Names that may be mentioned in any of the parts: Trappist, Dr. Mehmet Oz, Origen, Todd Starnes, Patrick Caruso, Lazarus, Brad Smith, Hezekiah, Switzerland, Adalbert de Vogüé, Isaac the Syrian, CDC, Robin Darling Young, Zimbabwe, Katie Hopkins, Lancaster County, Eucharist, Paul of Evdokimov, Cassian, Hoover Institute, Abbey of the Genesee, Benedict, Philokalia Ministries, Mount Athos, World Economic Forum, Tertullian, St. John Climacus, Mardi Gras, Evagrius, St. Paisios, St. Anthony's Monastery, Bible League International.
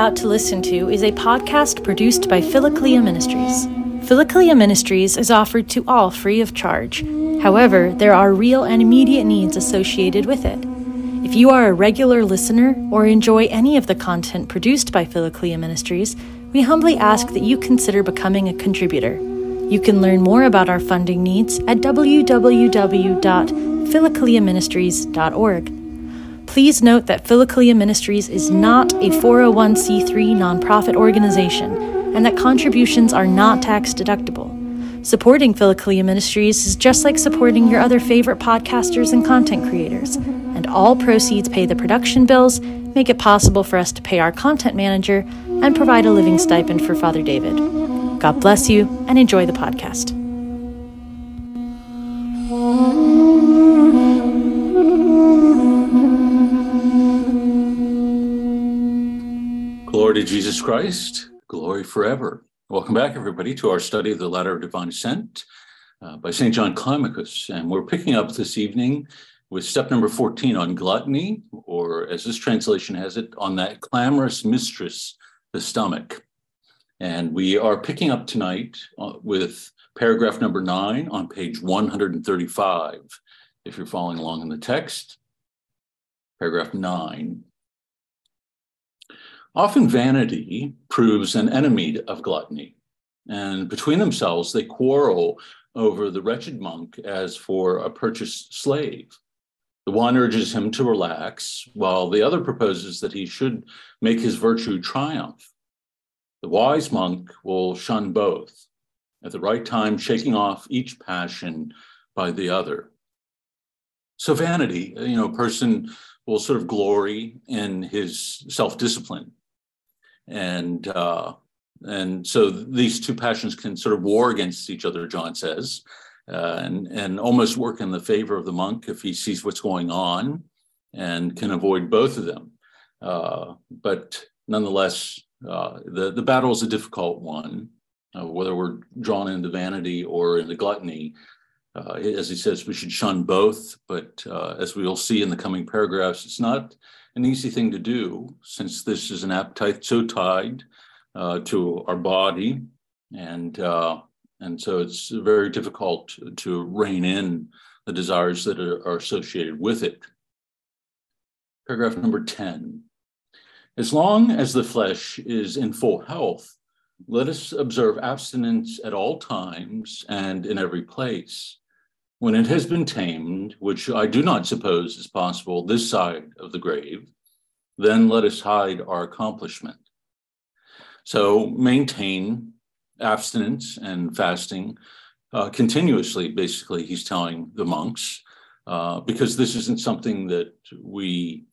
about to listen to is a podcast produced by Philokalia Ministries. Philokalia Ministries is offered to all free of charge. However, there are real and immediate needs associated with it. If you are a regular listener or enjoy any of the content produced by Philokalia Ministries, we humbly ask that you consider becoming a contributor. You can learn more about our funding needs at www.philokaliaministries.org. Please note that Philokalia Ministries is not a 401c3 nonprofit organization, and that contributions are not tax deductible. Supporting Philokalia Ministries is just like supporting your other favorite podcasters and content creators, and all proceeds pay the production bills, make it possible for us to pay our content manager, and provide a living stipend for Father David. God bless you, and enjoy the podcast. Glory to Jesus Christ, glory forever. Welcome back, everybody, to our study of the Ladder of Divine Ascent by St. John Climacus. And we're picking up this evening with step number 14 on gluttony, or as this translation has it, on that clamorous mistress, the stomach. And we are picking up tonight with paragraph number 9 on page 135, if you're following along in the text. Paragraph 9. Often vanity proves an enemy of gluttony, and between themselves they quarrel over the wretched monk as for a purchased slave. The one urges him to relax, while the other proposes that he should make his virtue triumph. The wise monk will shun both, at the right time shaking off each passion by the other. So vanity, a person will sort of glory in his self-discipline. And so these two passions can sort of war against each other, John says, and almost work in the favor of the monk if he sees what's going on and can avoid both of them. But nonetheless, the battle is a difficult one, whether we're drawn into vanity or into gluttony. As he says, we should shun both, but as we will see in the coming paragraphs, it's not an easy thing to do, since this is an appetite so tied to our body, and so it's very difficult to rein in the desires that are associated with it. Paragraph number 10. As long as the flesh is in full health, let us observe abstinence at all times and in every place. When it has been tamed, which I do not suppose is possible this side of the grave, then let us hide our accomplishment. So maintain abstinence and fasting continuously, basically, he's telling the monks, because this isn't something that we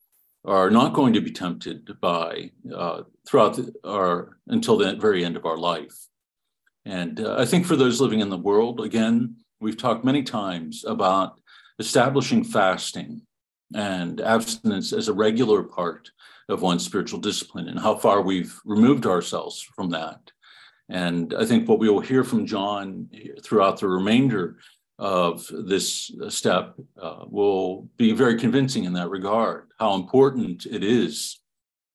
are not going to be tempted by until the very end of our life. And I think for those living in the world, again, we've talked many times about establishing fasting and abstinence as a regular part of one's spiritual discipline and how far we've removed ourselves from that. And I think what we will hear from John throughout the remainder of this step will be very convincing in that regard, how important it is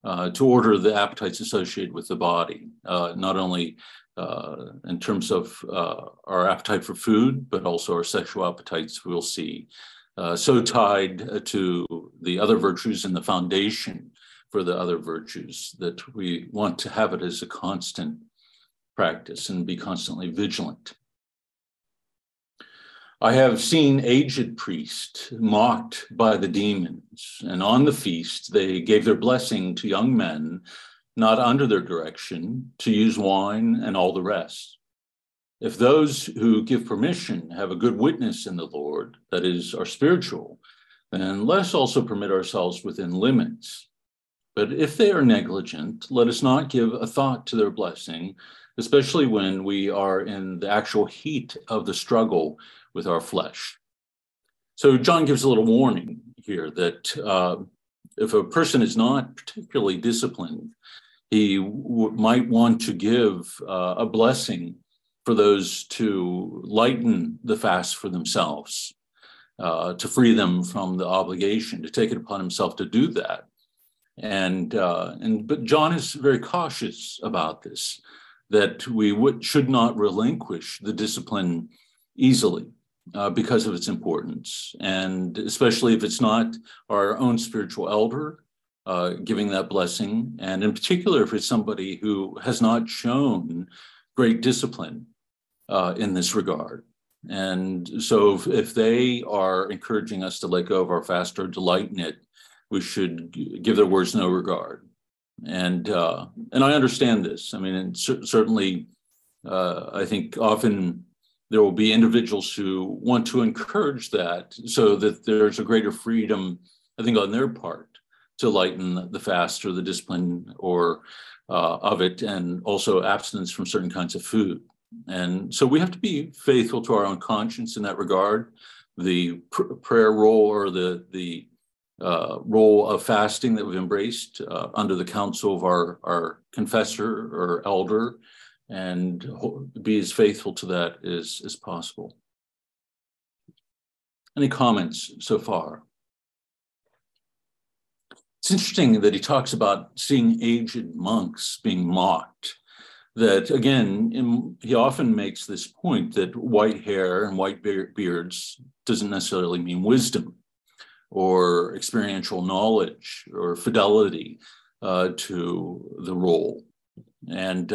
to order the appetites associated with the body, not only in terms of our appetite for food, but also our sexual appetites, we'll see, so tied to the other virtues and the foundation for the other virtues that we want to have it as a constant practice and be constantly vigilant. I have seen aged priests mocked by the demons, and on the feast they gave their blessing to young men not under their direction, to use wine and all the rest. If those who give permission have a good witness in the Lord, that is, are spiritual, then let us also permit ourselves within limits. But if they are negligent, let us not give a thought to their blessing, especially when we are in the actual heat of the struggle with our flesh. So John gives a little warning here that if a person is not particularly disciplined, he might want to give a blessing for those to lighten the fast for themselves, to free them from the obligation, to take it upon himself to do that. But John is very cautious about this, that we should not relinquish the discipline easily because of its importance, and especially if it's not our own spiritual elder giving that blessing, and in particular if it's somebody who has not shown great discipline in this regard. And so if they are encouraging us to let go of our fast or delight in it, we should give their words no regard. And I understand this. I mean, and certainly, I think often there will be individuals who want to encourage that so that there's a greater freedom, I think, on their part to lighten the fast or the discipline or of it, and also abstinence from certain kinds of food. And so we have to be faithful to our own conscience in that regard. The prayer role, or the role of fasting that we've embraced under the counsel of our confessor or elder, and be as faithful to that as possible. Any comments so far? It's interesting that he talks about seeing aged monks being mocked. That again, he often makes this point that white hair and white beards doesn't necessarily mean wisdom or experiential knowledge or fidelity to the role. And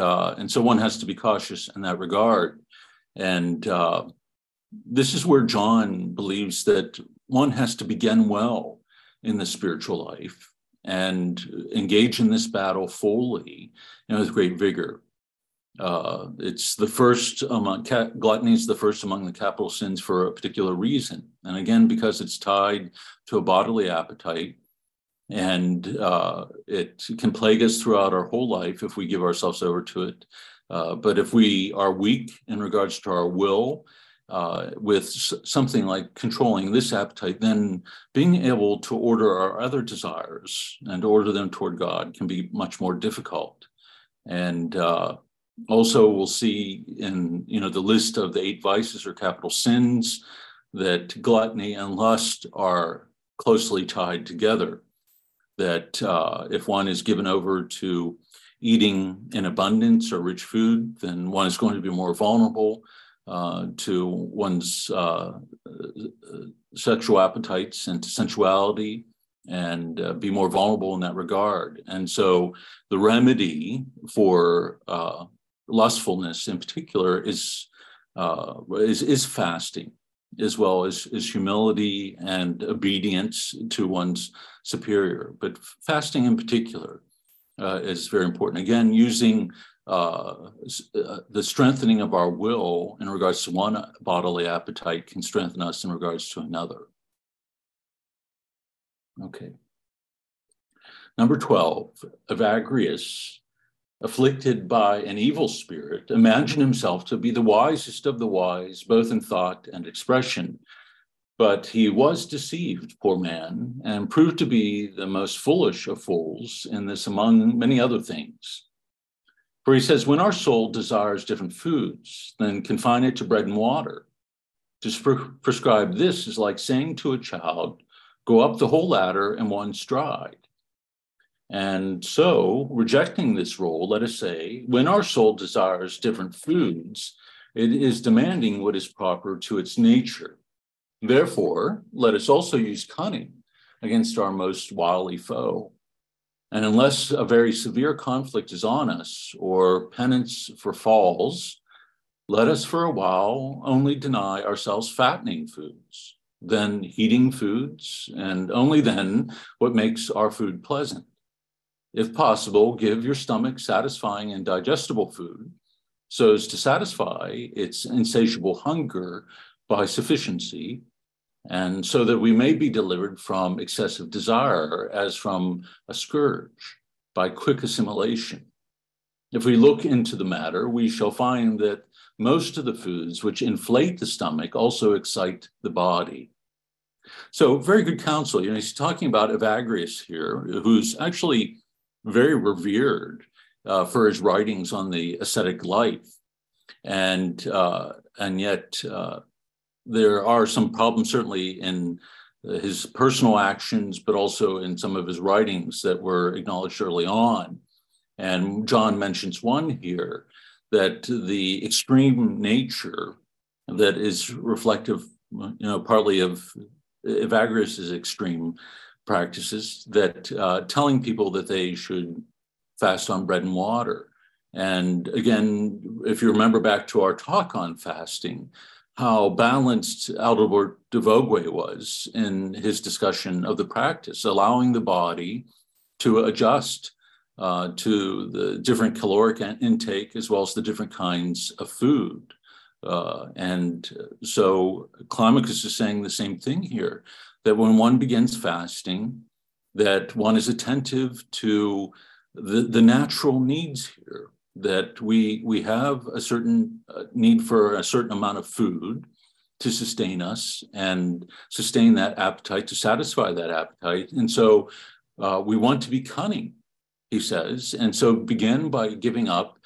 so one has to be cautious in that regard. And this is where John believes that one has to begin well in the spiritual life and engage in this battle fully and with great vigor. It's the first among gluttony is the first among the capital sins for a particular reason, and again because it's tied to a bodily appetite, and it can plague us throughout our whole life if we give ourselves over to it. But if we are weak in regards to our will with something like controlling this appetite, then being able to order our other desires and order them toward God can be much more difficult. And also, we'll see in the list of the 8 vices or capital sins that gluttony and lust are closely tied together, that if one is given over to eating in abundance or rich food, then one is going to be more vulnerable to one's sexual appetites and to sensuality, and be more vulnerable in that regard. And so the remedy for lustfulness in particular is fasting, as well as humility and obedience to one's superior. But fasting in particular is very important. Again, using the strengthening of our will in regards to one bodily appetite can strengthen us in regards to another. Okay. Number 12, Evagrius, afflicted by an evil spirit, imagined himself to be the wisest of the wise, both in thought and expression. But he was deceived, poor man, and proved to be the most foolish of fools in this among many other things. For he says, when our soul desires different foods, then confine it to bread and water. To prescribe this is like saying to a child, go up the whole ladder in one stride. And so, rejecting this role, let us say, when our soul desires different foods, it is demanding what is proper to its nature. Therefore, let us also use cunning against our most wily foe. And unless a very severe conflict is on us, or penance for falls, let us for a while only deny ourselves fattening foods, then heating foods, and only then what makes our food pleasant. If possible, give your stomach satisfying and digestible food so as to satisfy its insatiable hunger by sufficiency, and so that we may be delivered from excessive desire as from a scourge by quick assimilation. If we look into the matter, we shall find that most of the foods which inflate the stomach also excite the body. So very good counsel. He's talking about Evagrius here, who's actually very revered for his writings on the ascetic life. And yet there are some problems, certainly in his personal actions, but also in some of his writings that were acknowledged early on. And John mentions one here, that the extreme nature that is reflective, you know, partly of Evagrius's extreme practices, that telling people that they should fast on bread and water. And again, if you remember back to our talk on fasting, how balanced Adalbert de Vogüé was in his discussion of the practice, allowing the body to adjust to the different caloric intake, as well as the different kinds of food. And so Climacus is saying the same thing here, that when one begins fasting, that one is attentive to the natural needs here, that we have a certain need for a certain amount of food to sustain us and sustain that appetite, to satisfy that appetite. And so we want to be cunning, he says, and so begin by giving up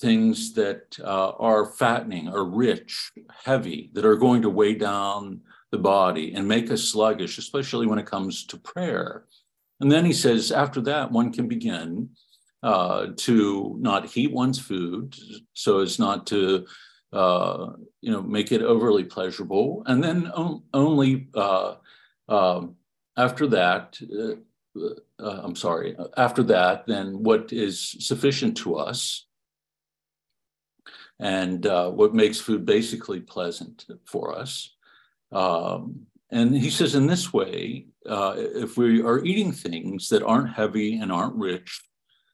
things that are fattening, are rich, heavy, that are going to weigh down the body and make us sluggish, especially when it comes to prayer. And then he says, after that, one can begin to not heat one's food so as not to, make it overly pleasurable. And then then what is sufficient to us and what makes food basically pleasant for us. And he says in this way, if we are eating things that aren't heavy and aren't rich,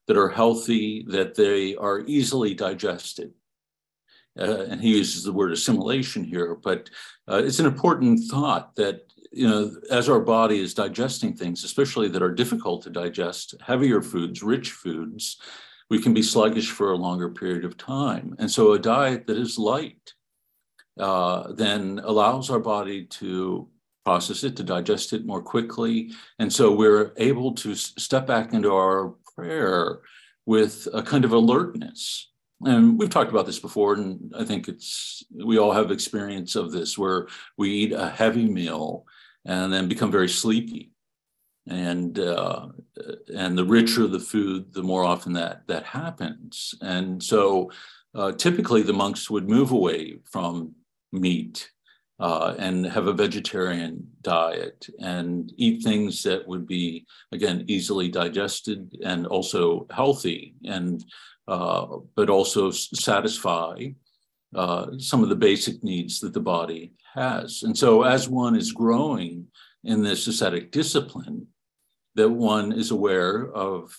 that are healthy, that they are easily digested. And he uses the word assimilation here, but it's an important thought that, you know, as our body is digesting things, especially that are difficult to digest, heavier foods, rich foods, we can be sluggish for a longer period of time. And so a diet that is light then allows our body to process it, to digest it more quickly. And so we're able to step back into our prayer with a kind of alertness. And we've talked about this before, and I think we all have experience of this, where we eat a heavy meal and then become very sleepy. And the richer the food, the more often that happens. And so typically the monks would move away from meat and have a vegetarian diet and eat things that would be, again, easily digested and also healthy, and but also satisfy some of the basic needs that the body has. And so as one is growing in this ascetic discipline, that one is aware of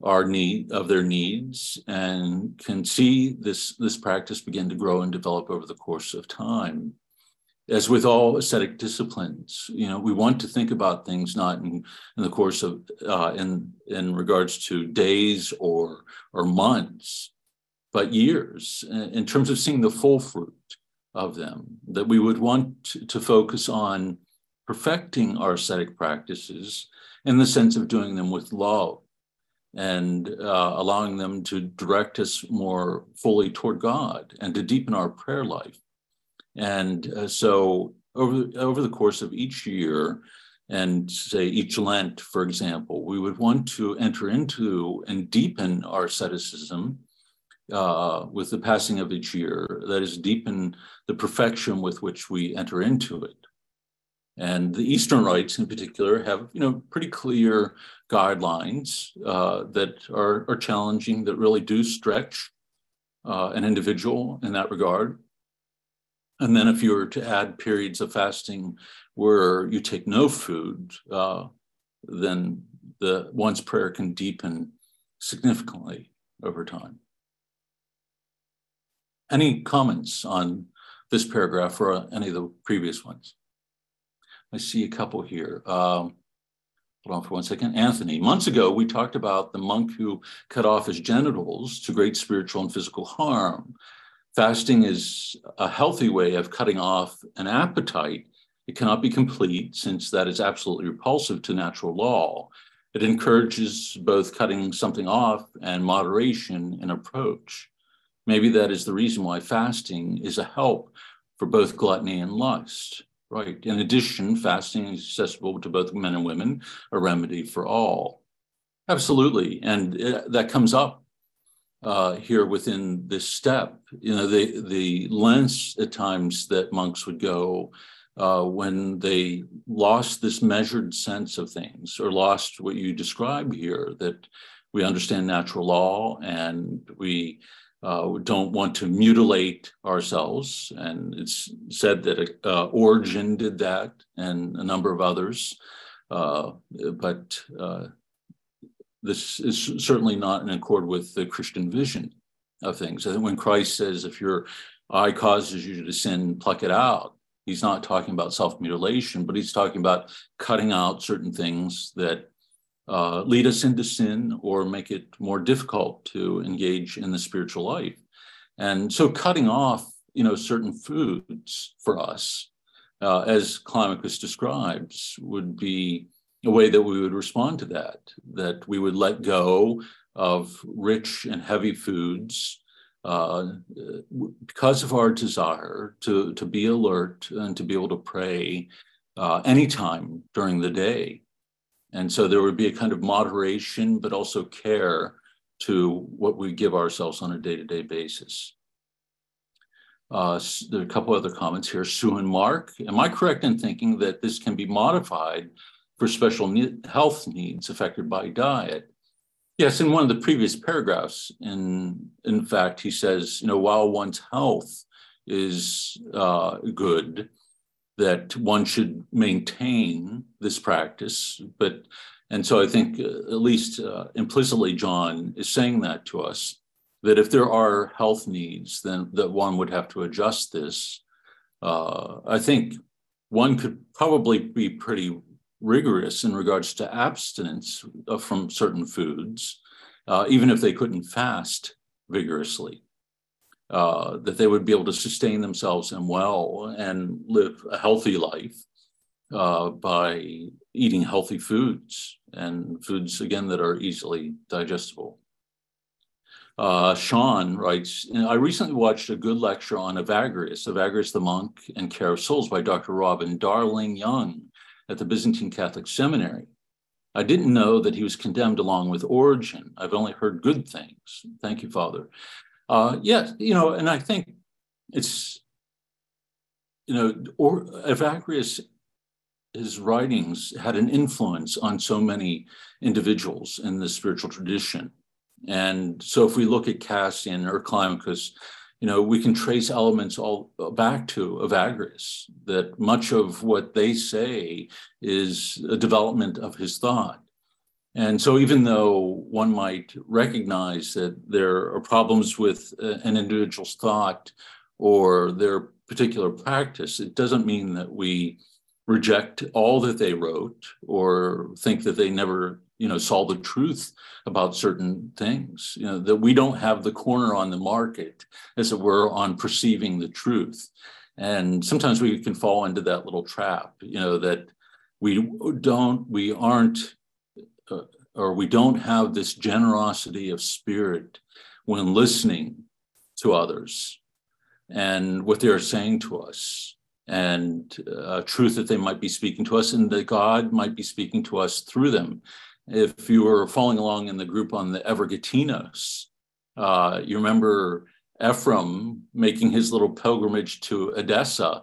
their needs, and can see this practice begin to grow and develop over the course of time. As with all ascetic disciplines, you know, we want to think about things not in the course of in regards to days or months, but years, in terms of seeing the full fruit of them. That we would want to focus on perfecting our ascetic practices in the sense of doing them with love and allowing them to direct us more fully toward God and to deepen our prayer life. And so over the course of each year, and say each Lent, for example, we would want to enter into and deepen our asceticism with the passing of each year, that is, deepen the perfection with which we enter into it. And the Eastern rites in particular have, you know, pretty clear guidelines that are challenging, that really do stretch an individual in that regard. And then if you were to add periods of fasting where you take no food, then one's prayer can deepen significantly over time. Any comments on this paragraph or any of the previous ones? I see a couple here. Hold on for one second. Anthony, months ago, we talked about the monk who cut off his genitals to great spiritual and physical harm. Fasting is a healthy way of cutting off an appetite. It cannot be complete, since that is absolutely repulsive to natural law. It encourages both cutting something off and moderation in approach. Maybe that is the reason why fasting is a help for both gluttony and lust. Right. In addition, fasting is accessible to both men and women, a remedy for all. Absolutely. And that comes up here within this step. You know, the lengths at times that monks would go when they lost this measured sense of things, or lost what you describe here, that we understand natural law and we don't want to mutilate ourselves. And it's said that Origen did that and a number of others. But this is certainly not in accord with the Christian vision of things. I think when Christ says, if your eye causes you to sin, pluck it out, he's not talking about self-mutilation, but he's talking about cutting out certain things that lead us into sin or make it more difficult to engage in the spiritual life. And so cutting off, you know, certain foods for us, as Climacus describes, would be a way that we would respond to that we would let go of rich and heavy foods because of our desire to be alert and to be able to pray anytime during the day. And so there would be a kind of moderation, but also care to what we give ourselves on a day-to-day basis. There are a couple other comments here. Sue and Mark, am I correct in thinking that this can be modified for special health needs affected by diet? Yes, in one of the previous paragraphs, in fact, he says, you know, while one's health is good, that one should maintain this practice. And so I think at least implicitly, John is saying that to us, that if there are health needs, then that one would have to adjust this. I think one could probably be pretty rigorous in regards to abstinence from certain foods, even if they couldn't fast vigorously. That they would be able to sustain themselves and well and live a healthy life by eating healthy foods, and foods, again, that are easily digestible. Sean writes, I recently watched a good lecture on Evagrius the Monk and Care of Souls by Dr. Robin Darling Young at the Byzantine Catholic Seminary. I didn't know that he was condemned along with Origen. I've only heard good things. Thank you, Father. Yes, you know, and I think it's, you know, Evagrius' writings had an influence on so many individuals in the spiritual tradition. And so if we look at Cassian or Climacus, you know, we can trace elements all back to Evagrius, that much of what they say is a development of his thought. And so even though one might recognize that there are problems with an individual's thought or their particular practice, it doesn't mean that we reject all that they wrote or think that they never, you know, saw the truth about certain things, you know, that we don't have the corner on the market, as it were, on perceiving the truth. And sometimes we can fall into that little trap, you know, that we don't have this generosity of spirit when listening to others and what they're saying to us, and truth that they might be speaking to us, and that God might be speaking to us through them. If you were following along in the group on the Evergetinos, you remember Ephraim making his little pilgrimage to Edessa,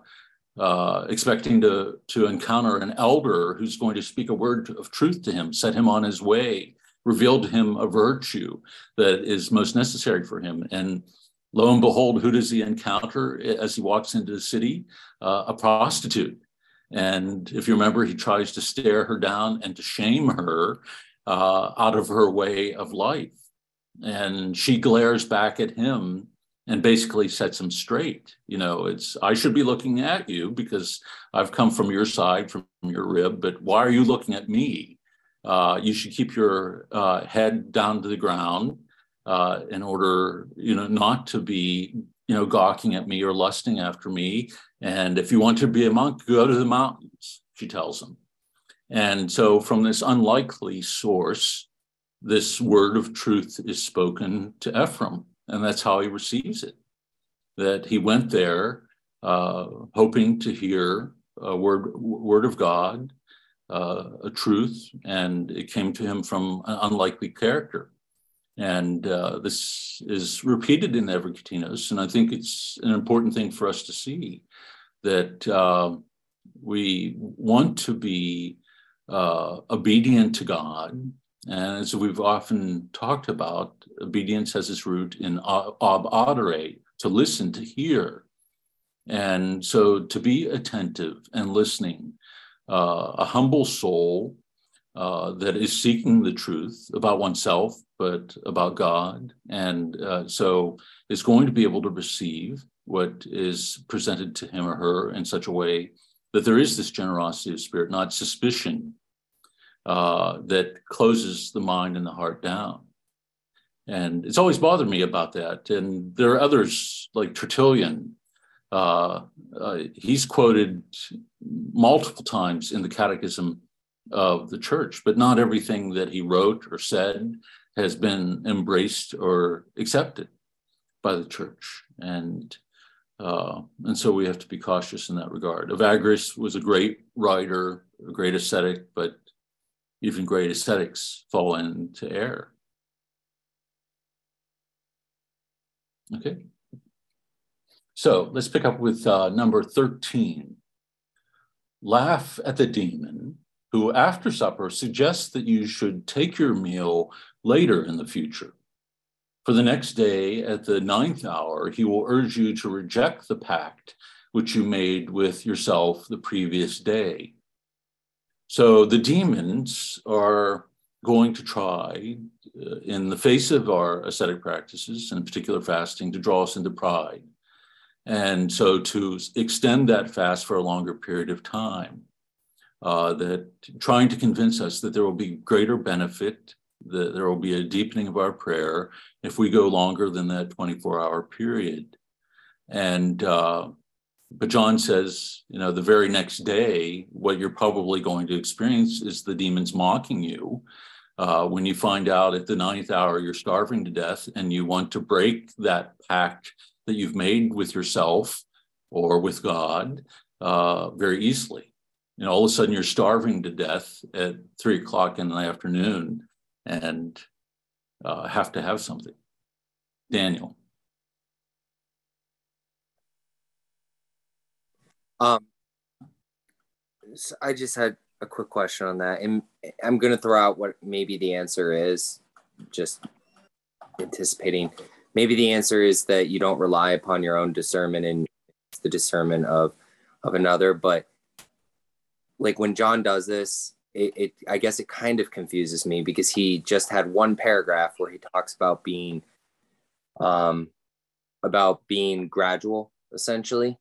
expecting to encounter an elder who's going to speak a word of truth to him, set him on his way, reveal to him a virtue that is most necessary for him. And lo and behold, who does he encounter as he walks into the city? A prostitute. And if you remember, he tries to stare her down and to shame her out of her way of life. And she glares back at him and basically sets him straight. You know, it's, I should be looking at you because I've come from your side, from your rib, but why are you looking at me? You should keep your head down to the ground in order, you know, not to be, you know, gawking at me or lusting after me. And if you want to be a monk, go to the mountains, she tells him. And so from this unlikely source, this word of truth is spoken to Ephraim. And that's how he receives it, that he went there hoping to hear word of God, a truth, and it came to him from an unlikely character. And this is repeated in Evergetinos, and I think it's an important thing for us to see, that we want to be obedient to God. And as we've often talked about, obedience has its root in ob audere, to listen, to hear. And so to be attentive and listening, a humble soul that is seeking the truth about oneself, but about God. And so is going to be able to receive what is presented to him or her in such a way that there is this generosity of spirit, not suspicion, that closes the mind and the heart down. And it's always bothered me about that. And there are others like Tertullian. He's quoted multiple times in the Catechism of the Church, but not everything that he wrote or said has been embraced or accepted by the Church. And so we have to be cautious in that regard. Evagrius was a great writer, a great ascetic, but even great ascetics fall into error. Okay, so let's pick up with number 13. Laugh at the demon who, after supper, suggests that you should take your meal later in the future. For the next day at the 9th hour, he will urge you to reject the pact which you made with yourself the previous day. So the demons are going to try, in the face of our ascetic practices, in particular fasting, to draw us into pride. And so to extend that fast for a longer period of time, that trying to convince us that there will be greater benefit, that there will be a deepening of our prayer if we go longer than that 24-hour period. And but John says, you know, the very next day, what you're probably going to experience is the demons mocking you. When you find out at the 9th hour you're starving to death and you want to break that pact that you've made with yourself or with God very easily. You know, all of a sudden you're starving to death at 3 o'clock in the afternoon and have to have something. Daniel. So I just had a quick question on that, and I'm going to throw out what maybe the answer is, just anticipating. Maybe the answer is that you don't rely upon your own discernment and the discernment of another, but like when John does this, it I guess it kind of confuses me, because he just had one paragraph where he talks about being gradual, essentially.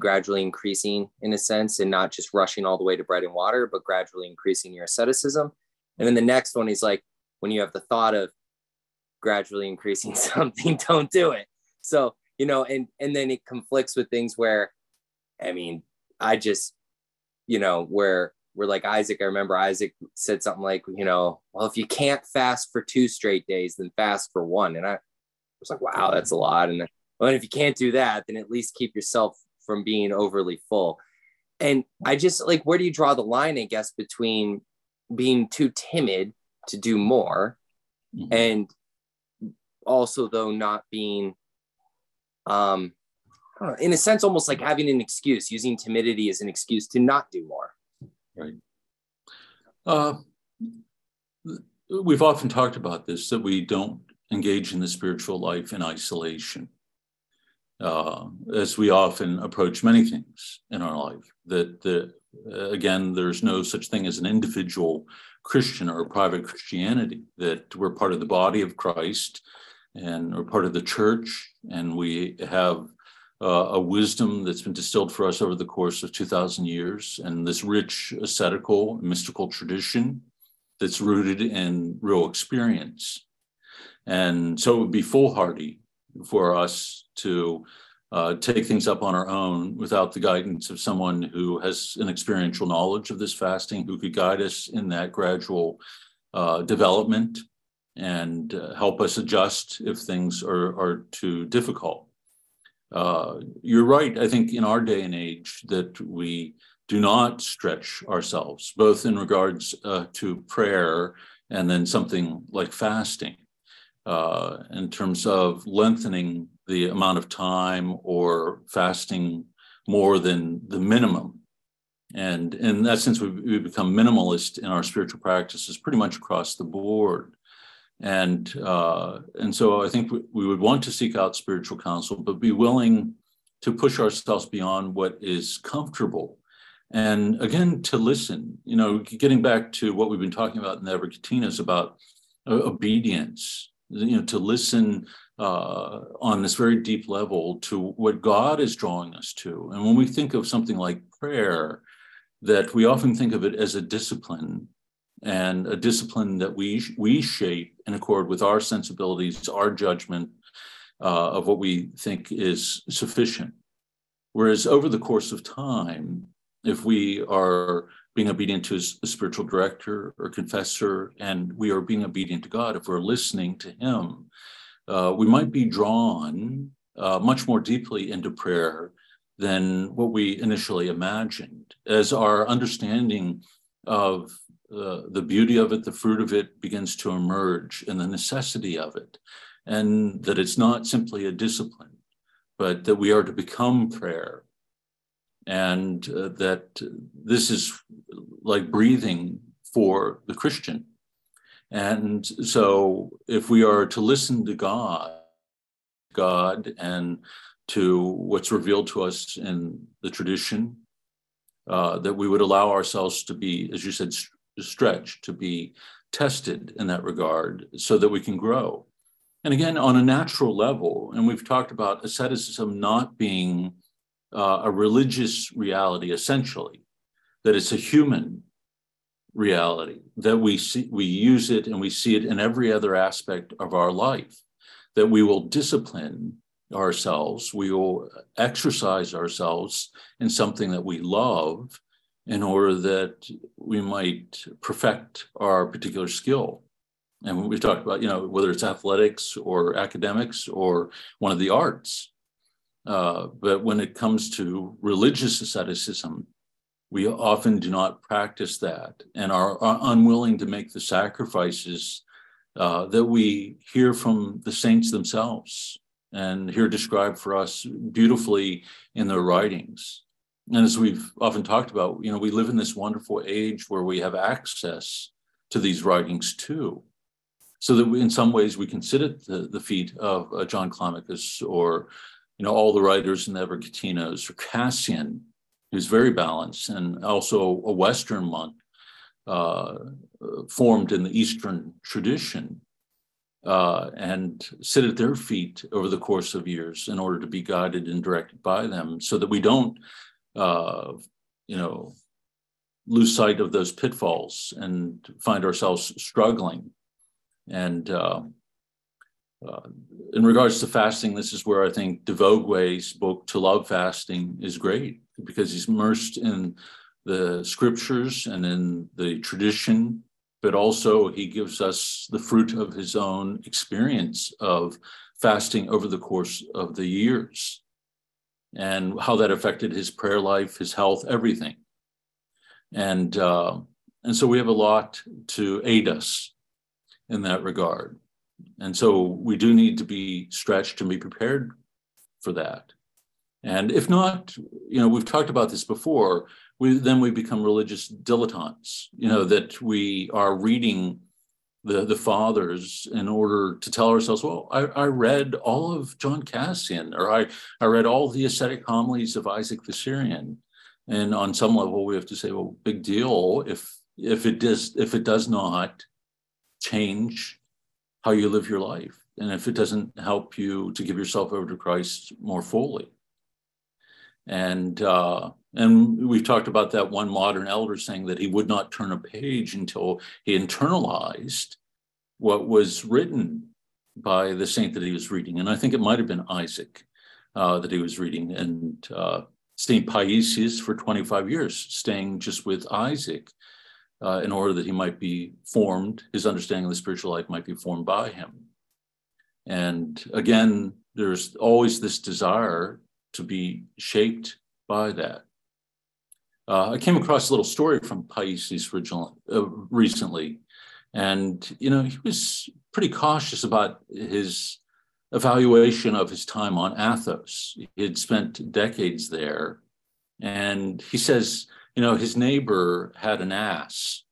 Gradually increasing, in a sense, and not just rushing all the way to bread and water, but gradually increasing your asceticism. And then the next one, he's like, when you have the thought of gradually increasing something, don't do it. So, you know, and then it conflicts with things where, I mean, I just, you know, where we're like Isaac. I remember Isaac said something like, you know, well, if you can't fast for 2 straight days, then fast for 1. And I was like, wow, that's a lot. And well, if you can't do that, then at least keep yourself from being overly full. And I just like, where do you draw the line, I guess, between being too timid to do more and also though not being, I don't know, in a sense, almost like having an excuse, using timidity as an excuse to not do more. Right. We've often talked about this, that we don't engage in the spiritual life in isolation. As we often approach many things in our life, again, there's no such thing as an individual Christian or a private Christianity, that we're part of the body of Christ and we're part of the church, and we have a wisdom that's been distilled for us over the course of 2,000 years, and this rich ascetical, mystical tradition that's rooted in real experience. And so it would be foolhardy for us to take things up on our own without the guidance of someone who has an experiential knowledge of this fasting, who could guide us in that gradual development and help us adjust if things are too difficult. You're right, I think in our day and age that we do not stretch ourselves, both in regards to prayer and then something like fasting, in terms of lengthening the amount of time or fasting more than the minimum. And in that sense, we become minimalist in our spiritual practices pretty much across the board. And so I think we would want to seek out spiritual counsel, but be willing to push ourselves beyond what is comfortable. And again, to listen, you know, getting back to what we've been talking about in the Evergetinos about obedience, you know, to listen on this very deep level to what God is drawing us to. And when we think of something like prayer, that we often think of it as a discipline, and a discipline that we shape in accord with our sensibilities, our judgment of what we think is sufficient. Whereas over the course of time, if we are being obedient to a spiritual director or confessor, and we are being obedient to God, if we're listening to him, we might be drawn much more deeply into prayer than what we initially imagined, as our understanding of the beauty of it, the fruit of it, begins to emerge, and the necessity of it, and that it's not simply a discipline, but that we are to become prayer, and that this is like breathing for the Christian. And so if we are to listen to God and to what's revealed to us in the tradition, that we would allow ourselves to be, as you said, stretched, to be tested in that regard, so that we can grow. And again, on a natural level, and we've talked about asceticism not being a religious reality, essentially, that it's a human reality, that we use it, and we see it in every other aspect of our life, that we will discipline ourselves, we will exercise ourselves in something that we love in order that we might perfect our particular skill. And when we talk about, you know, whether it's athletics or academics or one of the arts, but when it comes to religious asceticism, we often do not practice that, and are unwilling to make the sacrifices that we hear from the saints themselves, and hear described for us beautifully in their writings. And as we've often talked about, you know, we live in this wonderful age where we have access to these writings too, so that we, in some ways, we can sit at the feet of John Climacus, or, you know, all the writers in the Evergetinos, or Cassian, who's very balanced, and also a Western monk formed in the Eastern tradition, and sit at their feet over the course of years in order to be guided and directed by them, so that we don't, you know, lose sight of those pitfalls and find ourselves struggling. And in regards to fasting, this is where I think de Vogüé's book To Love Fasting is great, because he's immersed in the scriptures and in the tradition, but also he gives us the fruit of his own experience of fasting over the course of the years, and how that affected his prayer life, his health, everything. And so we have a lot to aid us in that regard. And so we do need to be stretched and be prepared for that. And if not, you know, we've talked about this before, then we become religious dilettantes, you know, that we are reading the fathers in order to tell ourselves, well, I read all of John Cassian, or I read all the ascetic homilies of Isaac the Syrian. And on some level, we have to say, well, big deal if it does not change how you live your life, and if it doesn't help you to give yourself over to Christ more fully. And we've talked about that one modern elder saying that he would not turn a page until he internalized what was written by the saint that he was reading. And I think it might have been Isaac that he was reading, and St. Paisios for 25 years, staying just with Isaac, in order that he might be formed, his understanding of the spiritual life might be formed by him. And again, there's always this desire to be shaped by that. I came across a little story from Paisios recently, and, you know, he was pretty cautious about his evaluation of his time on Athos. He had spent decades there, and he says, you know, his neighbor had an ass,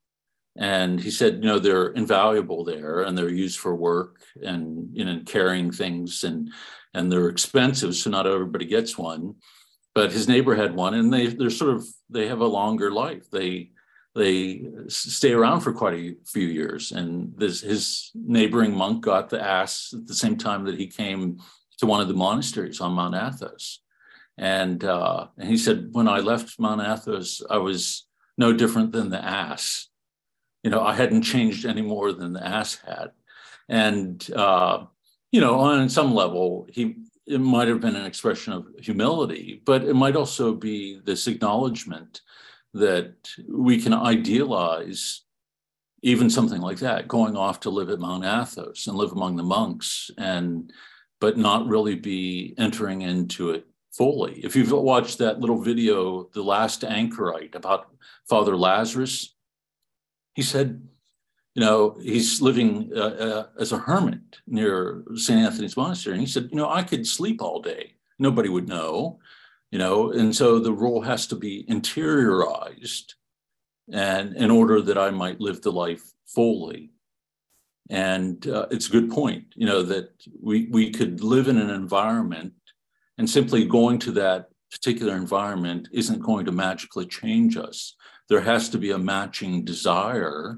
and he said, you know, they're invaluable there, and they're used for work and, you know, carrying things, and they're expensive, so not everybody gets one. But his neighbor had one, and they have a longer life. They stay around for quite a few years. And his neighboring monk got the ass at the same time that he came to one of the monasteries on Mount Athos. And he said, when I left Mount Athos, I was no different than the ass. You know, I hadn't changed any more than the ass had. And, you know, on some level, it might have been an expression of humility, but it might also be this acknowledgement that we can idealize even something like that, going off to live at Mount Athos and live among the monks, but not really be entering into it fully. If you've watched that little video, The Last Anchorite, about Father Lazarus, he said, you know, he's living as a hermit near St. Anthony's Monastery. And he said, you know, I could sleep all day. Nobody would know, you know, and so the role has to be interiorized, and in order that I might live the life fully. And it's a good point, you know, that we could live in an environment, and simply going to that particular environment isn't going to magically change us. There has to be a matching desire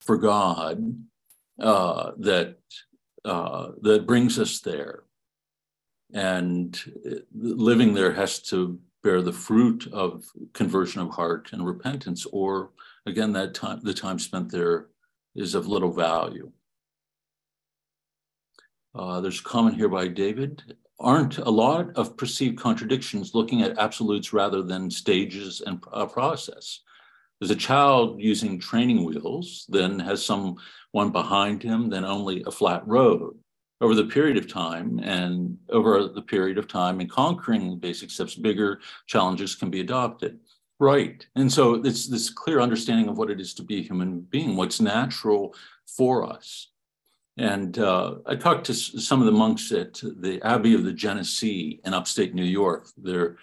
for God that brings us there. And living there has to bear the fruit of conversion of heart and repentance, or again, the time spent there is of little value. There's a comment here by David. Aren't a lot of perceived contradictions looking at absolutes rather than stages and a process? There's a child using training wheels, then has someone behind him, then only a flat road. Over the period of time and conquering basic steps, bigger challenges can be adopted. Right. And so it's this clear understanding of what it is to be a human being, what's natural for us. And I talked to some of the monks at the Abbey of the Genesee in upstate New York. They're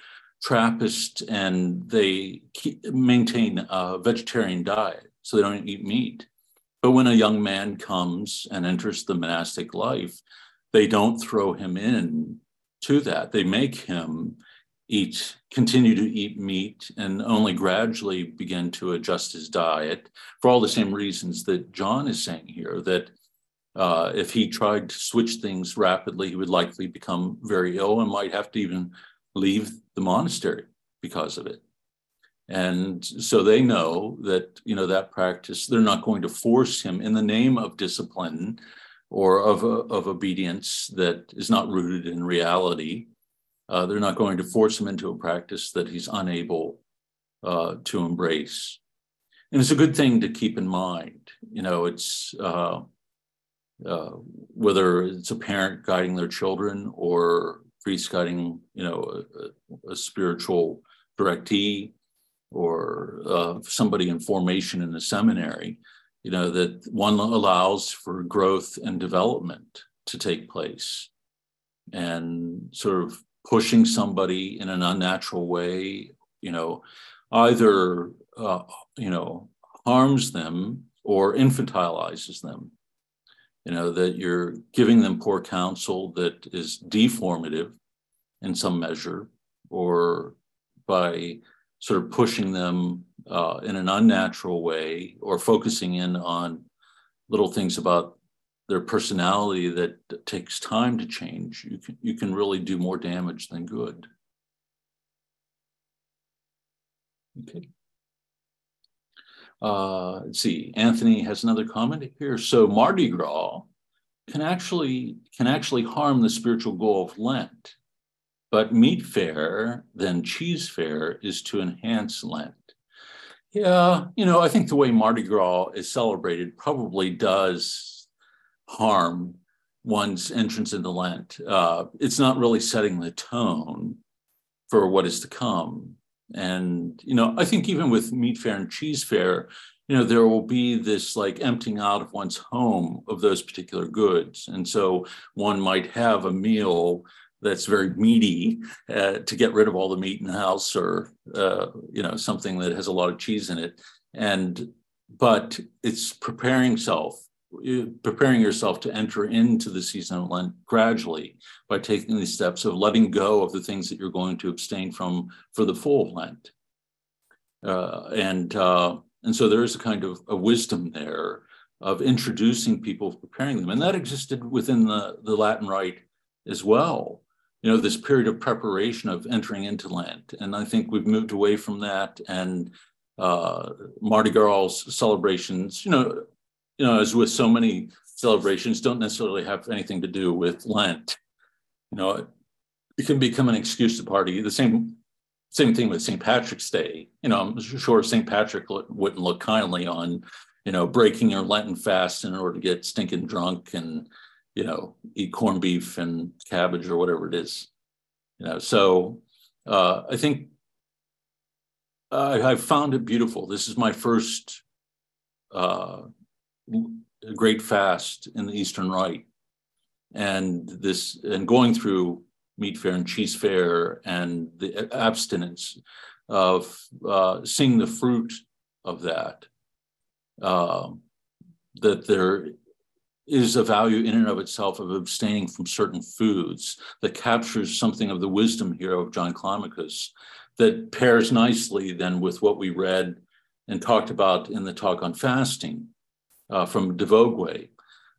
Trappist, and they maintain a vegetarian diet, so they don't eat meat. But when a young man comes and enters the monastic life, they don't throw him in to that. They make him continue to eat meat, and only gradually begin to adjust his diet, for all the same reasons that John is saying here, that if he tried to switch things rapidly, he would likely become very ill and might have to even leave the monastery because of it. And so they know that, you know, that practice, they're not going to force him in the name of discipline or of obedience that is not rooted in reality. They're not going to force him into a practice that he's unable to embrace. And it's a good thing to keep in mind. You know, it's whether it's a parent guiding their children or priest guiding, you know, a spiritual directee, or somebody in formation in the seminary, you know, that one allows for growth and development to take place, and sort of pushing somebody in an unnatural way, you know, either, you know, harms them or infantilizes them. You know, that you're giving them poor counsel that is deformative in some measure, or by sort of pushing them in an unnatural way, or focusing in on little things about their personality that takes time to change. You can really do more damage than good. Okay. Let's see, Anthony has another comment here. So Mardi Gras can actually harm the spiritual goal of Lent, but meat fare than cheese fare is to enhance Lent. Yeah, you know, I think the way Mardi Gras is celebrated probably does harm one's entrance into Lent. It's not really setting the tone for what is to come. And, you know, I think even with meat fair and cheese fair, you know, there will be this like emptying out of one's home of those particular goods. And so one might have a meal that's very meaty to get rid of all the meat in the house, or, you know, something that has a lot of cheese in it. And, but it's preparing yourself to enter into the season of Lent gradually by taking these steps of letting go of the things that you're going to abstain from for the full Lent. And so there is a kind of a wisdom there of introducing people, preparing them. And that existed within the Latin Rite as well, you know, this period of preparation of entering into Lent. And I think we've moved away from that, and Mardi Gras celebrations, you know, as with so many celebrations, don't necessarily have anything to do with Lent. You know, it can become an excuse to party. The same thing with St. Patrick's Day. You know, I'm sure St. Patrick wouldn't look kindly on, you know, breaking your Lenten fast in order to get stinking drunk and, you know, eat corned beef and cabbage or whatever it is. You know, so I think I found it beautiful. This is my first great fast in the Eastern Rite, and going through meat fair and cheese fair and the abstinence of seeing the fruit of that, that there is a value in and of itself of abstaining from certain foods, that captures something of the wisdom here of John Climacus that pairs nicely then with what we read and talked about in the talk on fasting. From de Vogüé,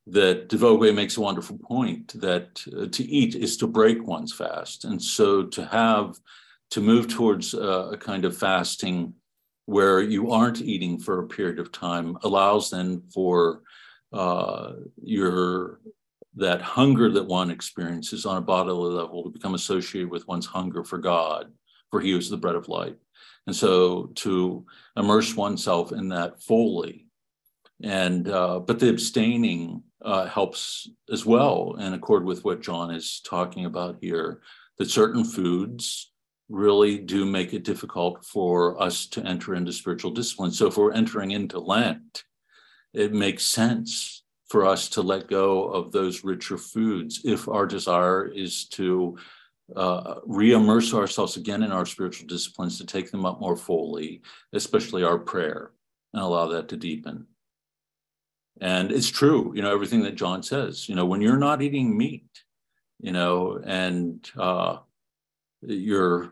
that de Vogüé makes a wonderful point that to eat is to break one's fast. And so to move towards a kind of fasting where you aren't eating for a period of time allows then for that hunger that one experiences on a bodily level to become associated with one's hunger for God, for he is the bread of life. And so to immerse oneself in that fully. And but the abstaining helps as well, in accord with what John is talking about here, that certain foods really do make it difficult for us to enter into spiritual discipline. So if we're entering into Lent, it makes sense for us to let go of those richer foods if our desire is to re-immerse ourselves again in our spiritual disciplines, to take them up more fully, especially our prayer, and allow that to deepen. And it's true, you know, everything that John says, you know, when you're not eating meat, you know, and you're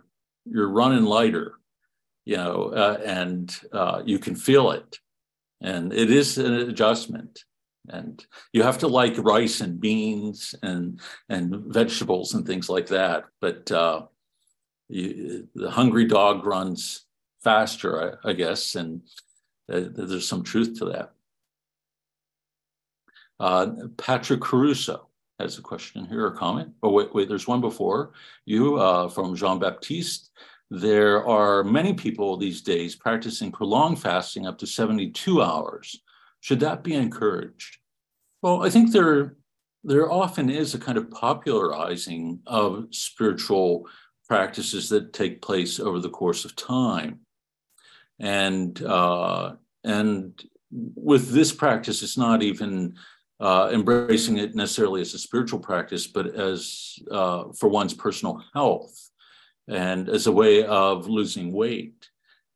running lighter, you know, and you can feel it. And it is an adjustment. And you have to like rice and beans and vegetables and things like that. But the hungry dog runs faster, I guess. And there's some truth to that. Patrick Caruso has a question here or comment. Oh, wait, there's one before you from Jean-Baptiste. There are many people these days practicing prolonged fasting up to 72 hours. Should that be encouraged? Well, I think there often is a kind of popularizing of spiritual practices that take place over the course of time. And with this practice, it's not even embracing it necessarily as a spiritual practice, but as for one's personal health and as a way of losing weight.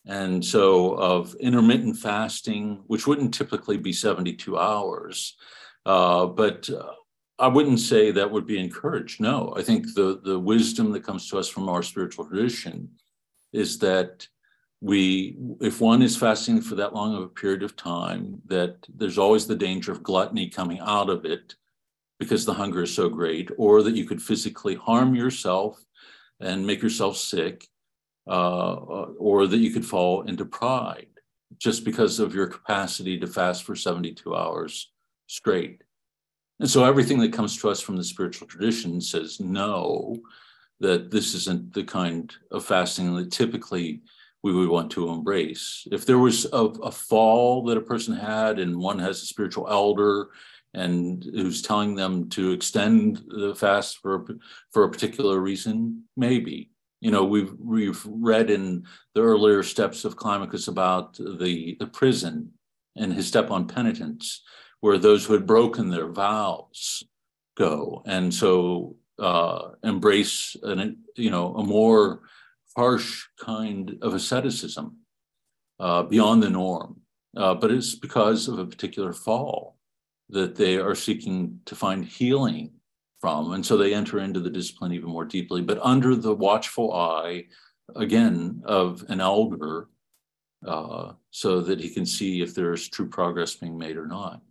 And so of intermittent fasting, which wouldn't typically be 72 hours, but I wouldn't say that would be encouraged. No, I think the wisdom that comes to us from our spiritual tradition is that if one is fasting for that long of a period of time, that there's always the danger of gluttony coming out of it because the hunger is so great, or that you could physically harm yourself and make yourself sick, or that you could fall into pride just because of your capacity to fast for 72 hours straight. And so everything that comes to us from the spiritual tradition says no, that this isn't the kind of fasting that typically we would want to embrace. If there was a fall that a person had and one has a spiritual elder and who's telling them to extend the fast for a particular reason, maybe, You know, we've read in the earlier steps of Climacus about the prison and his step on penitence, where those who had broken their vows go, and so embrace a more harsh kind of asceticism beyond the norm. But it's because of a particular fall that they are seeking to find healing from. And so they enter into the discipline even more deeply, but under the watchful eye, again, of an elder, so that he can see if there's true progress being made or not.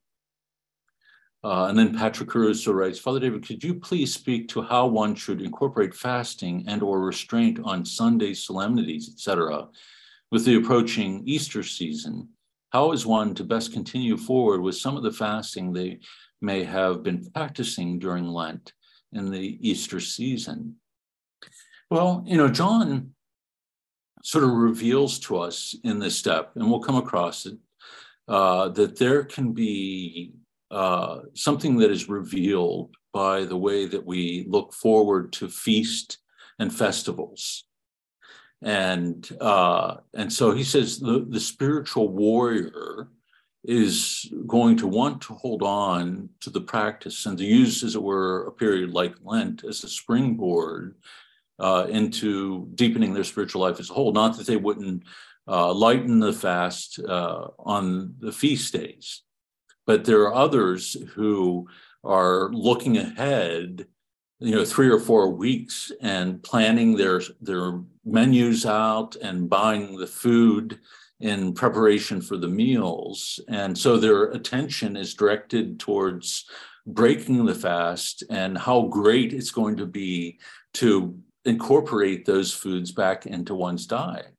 And then Patrick Caruso writes, Father David, could you please speak to how one should incorporate fasting and or restraint on Sunday solemnities, etc., with the approaching Easter season? How is one to best continue forward with some of the fasting they may have been practicing during Lent in the Easter season? Well, you know, John sort of reveals to us in this step, and we'll come across it, that there can be something that is revealed by the way that we look forward to feast and festivals. And so he says the spiritual warrior is going to want to hold on to the practice and to use, as it were, a period like Lent as a springboard into deepening their spiritual life as a whole. Not that they wouldn't lighten the fast on the feast days, but there are others who are looking ahead, you know, 3 or 4 weeks and planning their menus out and buying the food in preparation for the meals. And so their attention is directed towards breaking the fast and how great it's going to be to incorporate those foods back into one's diet.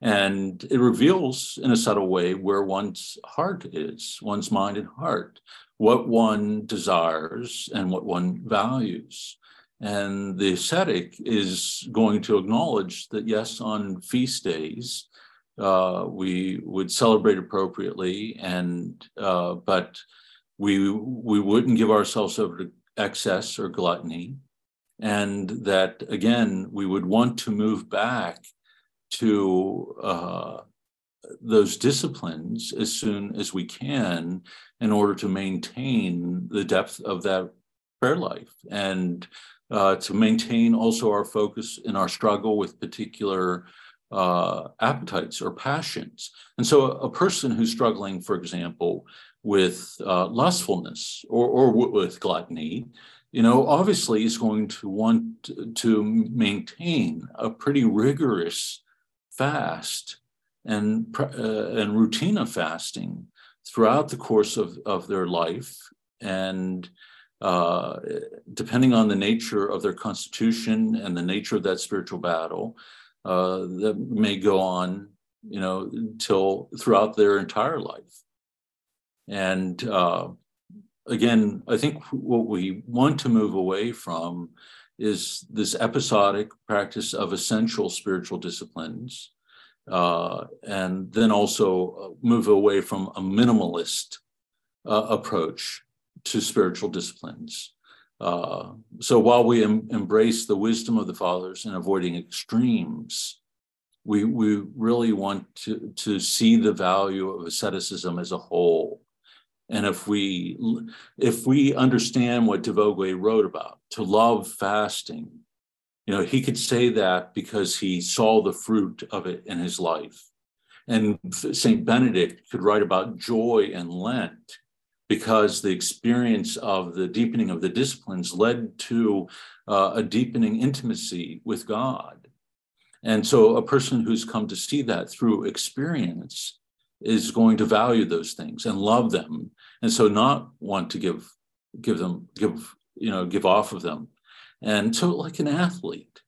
And it reveals in a subtle way where one's heart is, one's mind and heart, what one desires and what one values. And the ascetic is going to acknowledge that, yes, on feast days, we would celebrate appropriately, and but we wouldn't give ourselves over to excess or gluttony. And that, again, we would want to move back to those disciplines as soon as we can in order to maintain the depth of that prayer life, and to maintain also our focus in our struggle with particular appetites or passions. And so a person who's struggling, for example, with lustfulness or with gluttony, you know, obviously is going to want to maintain a pretty rigorous fast and routine of fasting throughout the course of their life, and depending on the nature of their constitution and the nature of that spiritual battle, that may go on, you know, till throughout their entire life. And again, I think what we want to move away from is this episodic practice of essential spiritual disciplines, and then also move away from a minimalist approach to spiritual disciplines. So while we embrace the wisdom of the fathers in avoiding extremes, we really want to see the value of asceticism as a whole. And if we understand what de Vogüé wrote about, to love fasting, you know, he could say that because he saw the fruit of it in his life. And St. Benedict could write about joy in Lent because the experience of the deepening of the disciplines led to a deepening intimacy with God. And so a person who's come to see that through experience is going to value those things and love them, and so not want to give off of them. And so, like an athlete,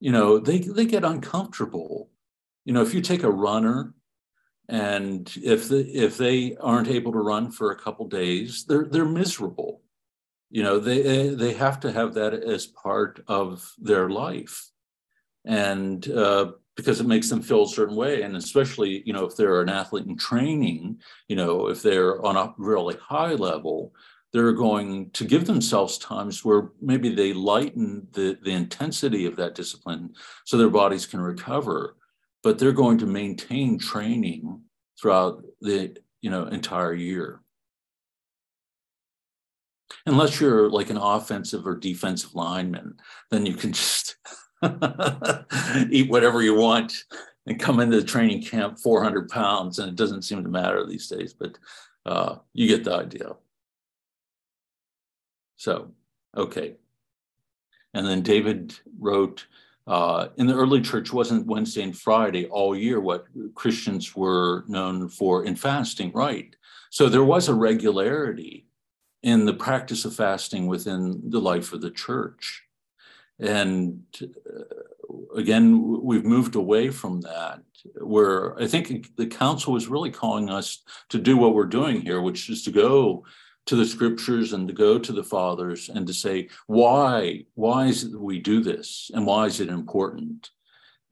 you know, they get uncomfortable. You know, if you take a runner, and if they aren't able to run for a couple days, they're miserable. You know, they have to have that as part of their life, and because it makes them feel a certain way. And especially, you know, if they're an athlete in training, you know, if they're on a really high level, they're going to give themselves times where maybe they lighten the intensity of that discipline so their bodies can recover, but they're going to maintain training throughout the entire year. Unless you're like an offensive or defensive lineman, then you can just eat whatever you want and come into the training camp 400 pounds, and it doesn't seem to matter these days, but you get the idea. So, okay. And then David wrote, in the early church, wasn't Wednesday and Friday all year what Christians were known for in fasting, right? So there was a regularity in the practice of fasting within the life of the church. And again, we've moved away from that, where I think the council was really calling us to do what we're doing here, which is to go to the scriptures and to go to the fathers and to say, why is it that we do this? And why is it important?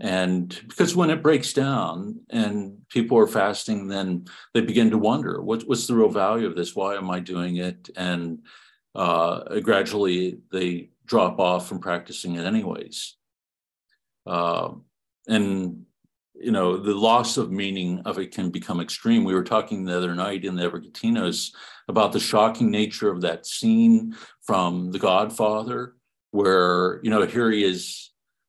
And because when it breaks down and people are fasting, then they begin to wonder, what's the real value of this? Why am I doing it? And gradually they drop off from practicing it anyways. The loss of meaning of it can become extreme. We were talking the other night in the Evergetinos about the shocking nature of that scene from The Godfather, where, here he is,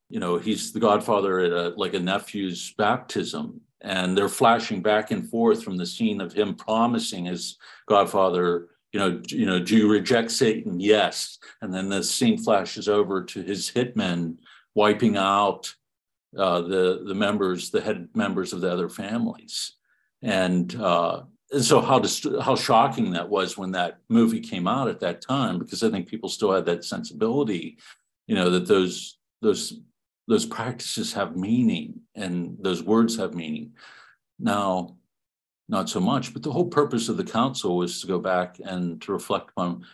he's the godfather at a nephew's baptism, and they're flashing back and forth from the scene of him promising his godfather, do you reject Satan? Yes. And then the scene flashes over to his hitmen wiping out the head members of the other families. And so how shocking that was when that movie came out at that time, because I think people still had that sensibility, that those practices have meaning and those words have meaning. Now, not so much, but the whole purpose of the council was to go back and to reflect on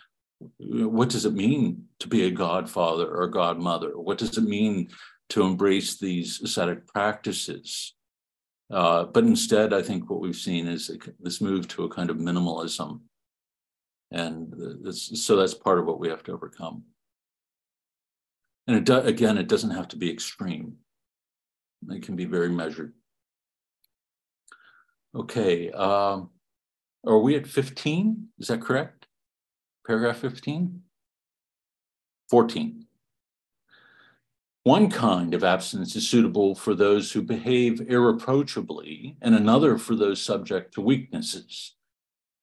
what does it mean to be a godfather or a godmother? What does it mean to embrace these ascetic practices? But instead, I think what we've seen is this move to a kind of minimalism. And so that's part of what we have to overcome. And it doesn't have to be extreme. It can be very measured. Okay, are we at 15? Is that correct? Paragraph 15? 14. One kind of abstinence is suitable for those who behave irreproachably, and another for those subject to weaknesses.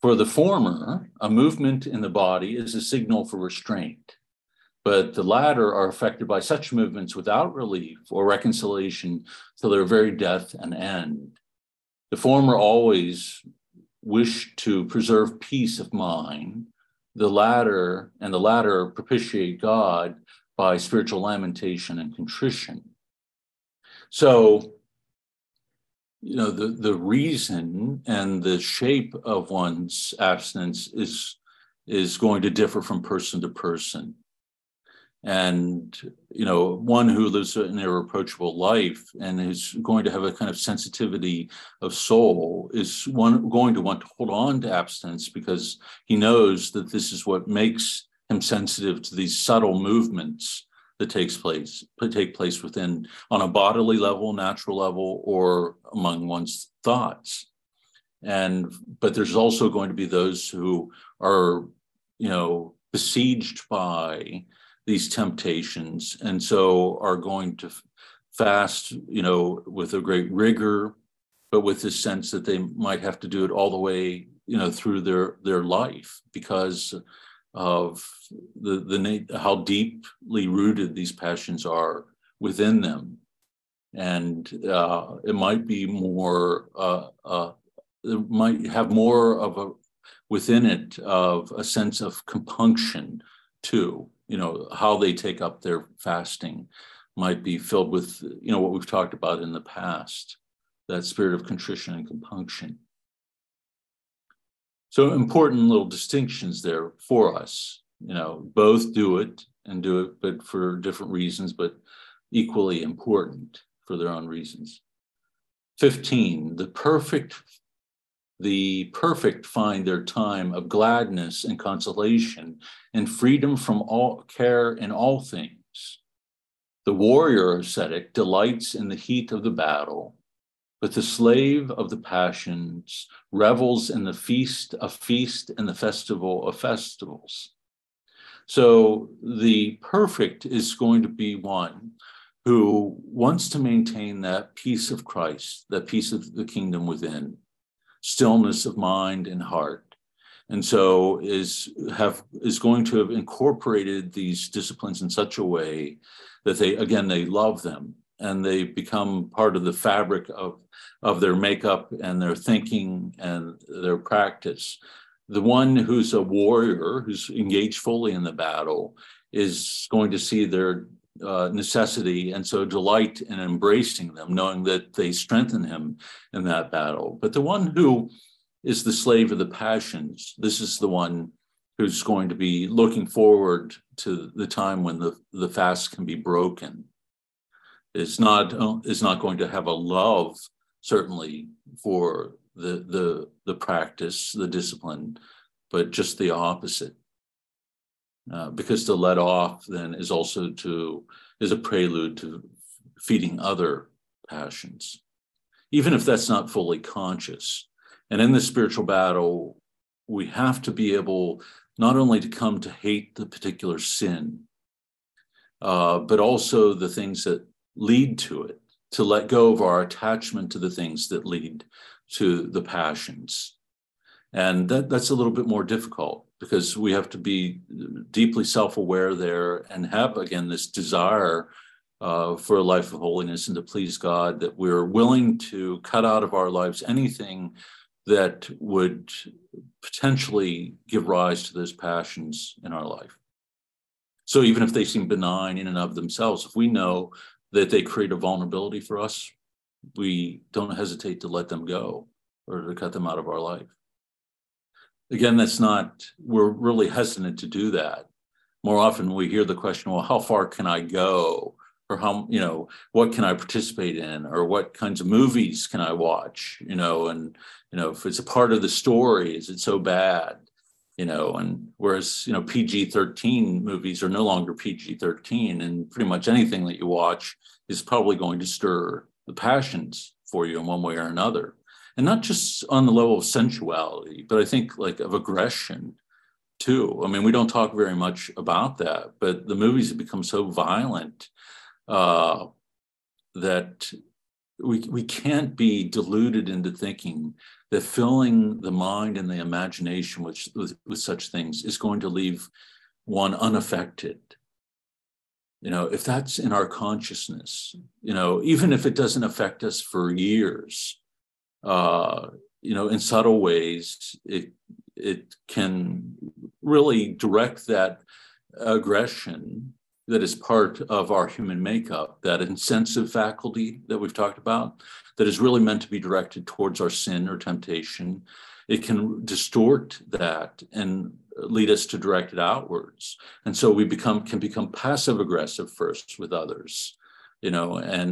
For the former, a movement in the body is a signal for restraint, but the latter are affected by such movements without relief or reconciliation till their very death and end. The former always wish to preserve peace of mind, the latter propitiate God by spiritual lamentation and contrition. So, the reason and the shape of one's abstinence is going to differ from person to person. And, one who lives an irreproachable life and is going to have a kind of sensitivity of soul is going to want to hold on to abstinence because he knows that this is what makes him sensitive to these subtle movements that take place within, on a bodily level, natural level, or among one's thoughts. But there's also going to be those who are, besieged by these temptations, and so are going to fast, with a great rigor, but with the sense that they might have to do it all the way, through their life, because of the how deeply rooted these passions are within them. And it might be more, it might have more of a sense of compunction too. How they take up their fasting might be filled with, what we've talked about in the past, that spirit of contrition and compunction. So important little distinctions there for us, both do it, but for different reasons, but equally important for their own reasons. 15, the perfect the perfect find their time of gladness and consolation and freedom from all care in all things. The warrior ascetic delights in the heat of the battle, but the slave of the passions revels in the feast and the festival of festivals. So the perfect is going to be one who wants to maintain that peace of Christ, that peace of the kingdom within, stillness of mind and heart. And so is going to have incorporated these disciplines in such a way that they love them and they become part of the fabric of their makeup and their thinking and their practice. The one who's a warrior, who's engaged fully in the battle, is going to see their necessity and so delight in embracing them, knowing that they strengthen him in that battle. But the one who is the slave of the passions, this is the one who's going to be looking forward to the time when the fast can be broken. It's not going to have a love, certainly, for the practice, the discipline, but just the opposite. Because to let off then is also is a prelude to feeding other passions, even if that's not fully conscious. And in the spiritual battle, we have to be able not only to come to hate the particular sin, but also the things that lead to it, to let go of our attachment to the things that lead to the passions. And that's a little bit more difficult because we have to be deeply self-aware there and have, again, this desire for a life of holiness and to please God, that we're willing to cut out of our lives anything that would potentially give rise to those passions in our life. So even if they seem benign in and of themselves, if we know that they create a vulnerability for us, we don't hesitate to let them go or to cut them out of our life. Again, we're really hesitant to do that. More often we hear the question, well, how far can I go? Or what can I participate in? Or what kinds of movies can I watch? If it's a part of the story, is it so bad? And whereas, PG-13 movies are no longer PG-13, and pretty much anything that you watch is probably going to stir the passions for you in one way or another. And not just on the level of sensuality, but I think like of aggression too. I mean, we don't talk very much about that, but the movies have become so violent that we can't be deluded into thinking that filling the mind and the imagination with such things is going to leave one unaffected. If that's in our consciousness, even if it doesn't affect us for years, in subtle ways, it can really direct that aggression that is part of our human makeup, that insensitive faculty that we've talked about, that is really meant to be directed towards our sin or temptation. It can distort that and lead us to direct it outwards. And so we can become passive aggressive first with others, and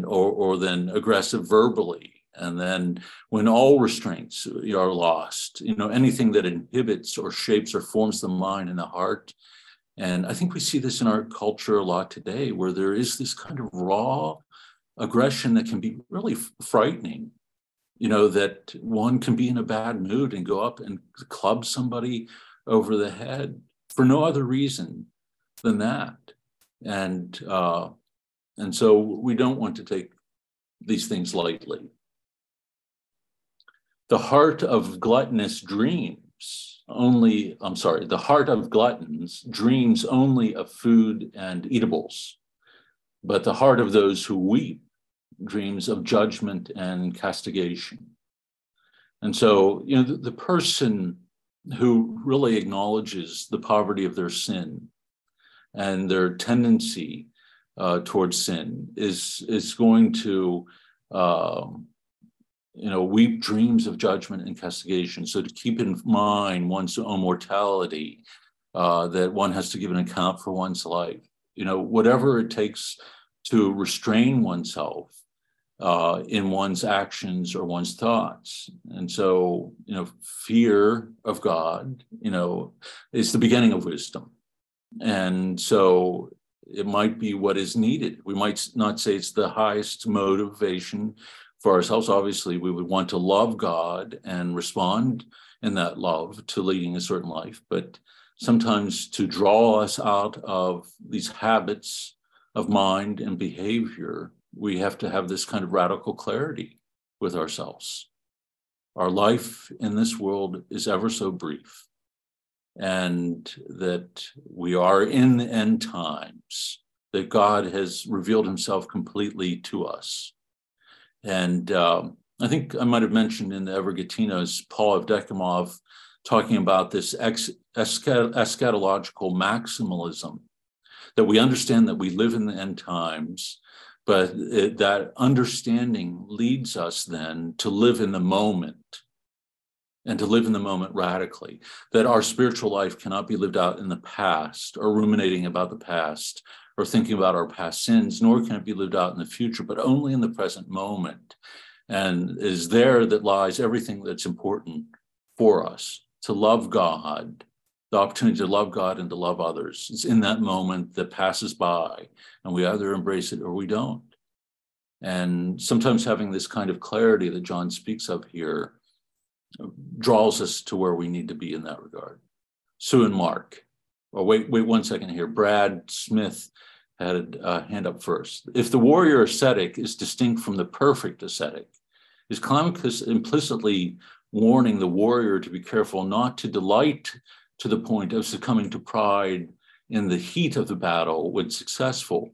then aggressive verbally. And then when all restraints are lost, anything that inhibits or shapes or forms the mind and the heart. And I think we see this in our culture a lot today, where there is this kind of raw aggression that can be really frightening, that one can be in a bad mood and go up and club somebody over the head for no other reason than that. And so we don't want to take these things lightly. The heart of gluttons dreams only of food and eatables, but the heart of those who weep dreams of judgment and castigation. And so, the person who really acknowledges the poverty of their sin and their tendency towards sin is going to weep dreams of judgment and castigation. So to keep in mind one's own mortality, that one has to give an account for one's life, whatever it takes to restrain oneself in one's actions or one's thoughts. And so, you know, fear of God, you know, is the beginning of wisdom. And so it might be what is needed. We might not say it's the highest motivation for ourselves. Obviously, we would want to love God and respond in that love to leading a certain life, but sometimes to draw us out of these habits of mind and behavior, we have to have this kind of radical clarity with ourselves. Our life in this world is ever so brief, and that we are in the end times, that God has revealed himself completely to us. And I think I might have mentioned in the Evergetinos, Paul of Evdokimov talking about this eschatological maximalism, that we understand that we live in the end times, but that understanding leads us then to live in the moment, and to live in the moment radically, that our spiritual life cannot be lived out in the past or ruminating about the past or thinking about our past sins, nor can it be lived out in the future, but only in the present moment. And is there that lies everything that's important for us, to love God, the opportunity to love God and to love others. It's in that moment that passes by, and we either embrace it or we don't. And sometimes having this kind of clarity that John speaks of here draws us to where we need to be in that regard. Sue and Mark. Oh, wait 1 second here. Brad Smith had a hand up first. If the warrior ascetic is distinct from the perfect ascetic, is Climacus implicitly warning the warrior to be careful not to delight to the point of succumbing to pride in the heat of the battle when successful?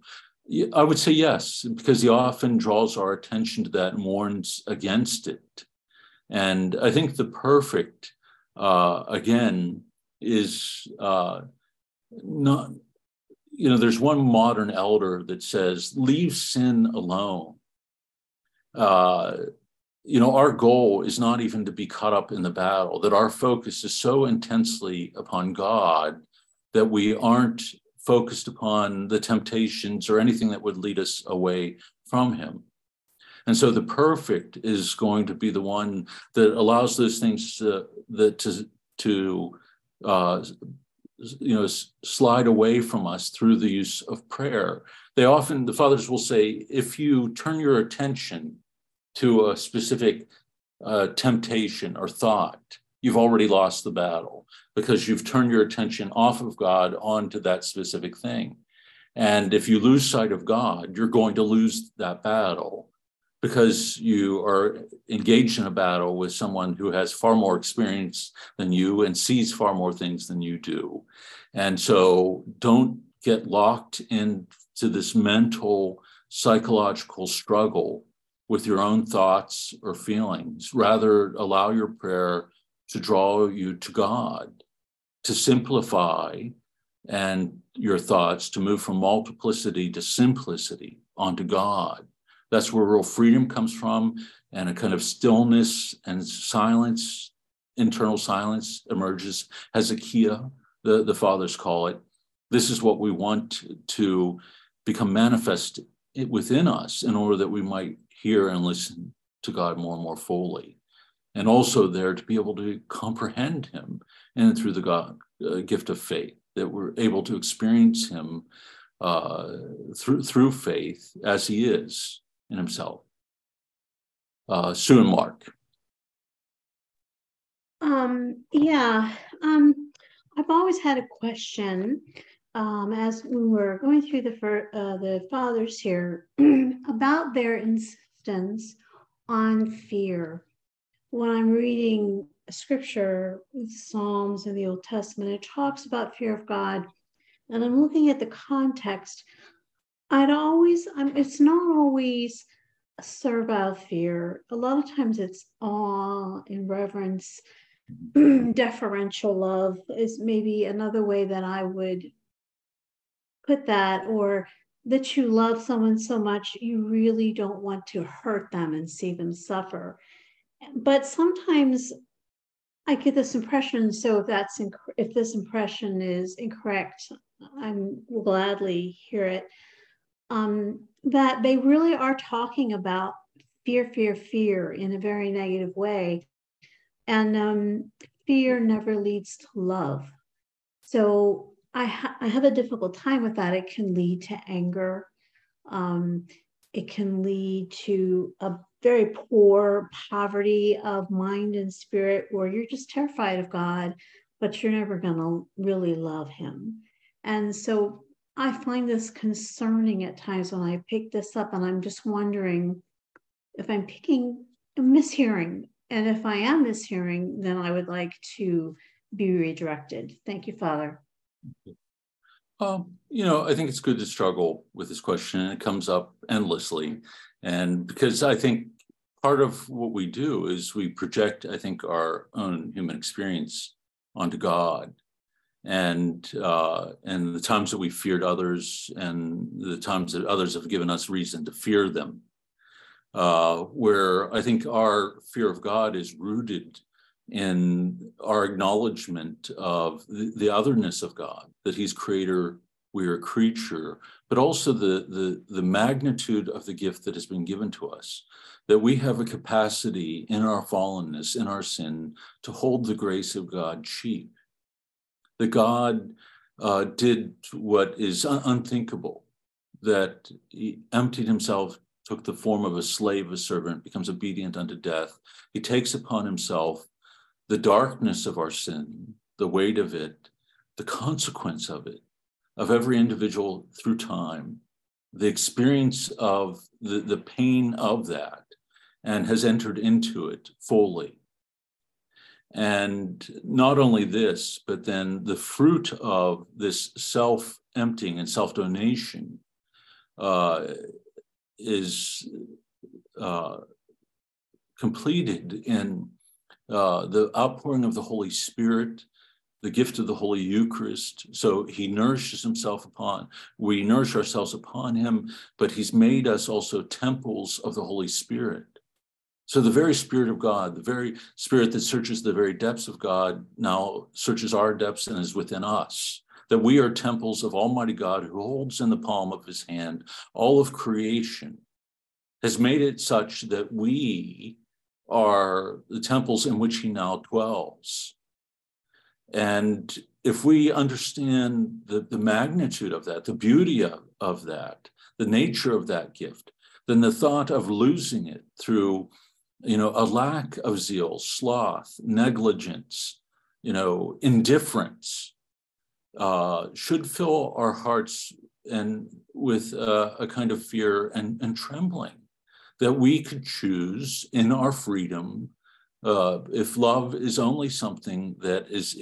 I would say yes, because he often draws our attention to that and warns against it. And I think the perfect, again, is not, you know, there's one modern elder that says, leave sin alone. You know, our goal is not even to be caught up in the battle, that our focus is so intensely upon God that we aren't focused upon the temptations or anything that would lead us away from him. And so the perfect is going to be the one that allows those things to slide away from us through the use of prayer. They often, the fathers will say, if you turn your attention to a specific temptation or thought, you've already lost the battle because you've turned your attention off of God onto that specific thing. And if you lose sight of God, you're going to lose that battle, because you are engaged in a battle with someone who has far more experience than you and sees far more things than you do. And so don't get locked into this mental, psychological struggle with your own thoughts or feelings. Rather, allow your prayer to draw you to God, to simplify and your thoughts, to move from multiplicity to simplicity onto God. That's where real freedom comes from, and a kind of stillness and silence, internal silence emerges. Hezekiah, the fathers call it. This is what we want to become manifest within us in order that we might hear and listen to God more and more fully. And also there to be able to comprehend him, and through the God, gift of faith, that we're able to experience him through faith as he is in himself. Sue and Mark. I've always had a question as we were going through the fathers here about their insistence on fear. When I'm reading scripture, Psalms in the Old Testament, it talks about fear of God, and I'm looking at the context. It's not always a servile fear. A lot of times it's awe and reverence. Deferential love is maybe another way that I would put that, or that you love someone so much you really don't want to hurt them and see them suffer. But sometimes I get this impression, so if this impression is incorrect, I will gladly hear it. That they really are talking about fear in a very negative way. And fear never leads to love. So I have a difficult time with that. It can lead to anger. It can lead to a very poor poverty of mind and spirit where you're just terrified of God, but you're never going to really love him. And so I find this concerning at times when I pick this up, and I'm just wondering if I'm mishearing. And if I am mishearing, then I would like to be redirected. Thank you, Father. You know, I think it's good to struggle with this question, and it comes up endlessly. And because I think part of what we do is we project, I think, our own human experience onto God. And the times that we feared others and the times that others have given us reason to fear them, where I think our fear of God is rooted in our acknowledgement of the otherness of God, that he's creator, we are a creature, but also the magnitude of the gift that has been given to us, that we have a capacity in our fallenness, in our sin, to hold the grace of God cheap. That God did what is unthinkable, that he emptied himself, took the form of a slave, a servant, becomes obedient unto death. He takes upon himself the darkness of our sin, the weight of it, the consequence of it, of every individual through time, the experience of the pain of that, and has entered into it fully. And not only this, but then the fruit of this self-emptying and self-donation is completed in the outpouring of the Holy Spirit, the gift of the Holy Eucharist. So he nourishes himself upon, we nourish ourselves upon him, but he's made us also temples of the Holy Spirit. So the very Spirit of God, the very Spirit that searches the very depths of God, now searches our depths and is within us, that we are temples of Almighty God who holds in the palm of his hand all of creation, has made it such that we are the temples in which he now dwells. And if we understand the magnitude of that, the beauty of that, the nature of that gift, then the thought of losing it through a lack of zeal, sloth, negligence, indifference, should fill our hearts and with a kind of fear and trembling, that we could choose in our freedom, if love is only something that is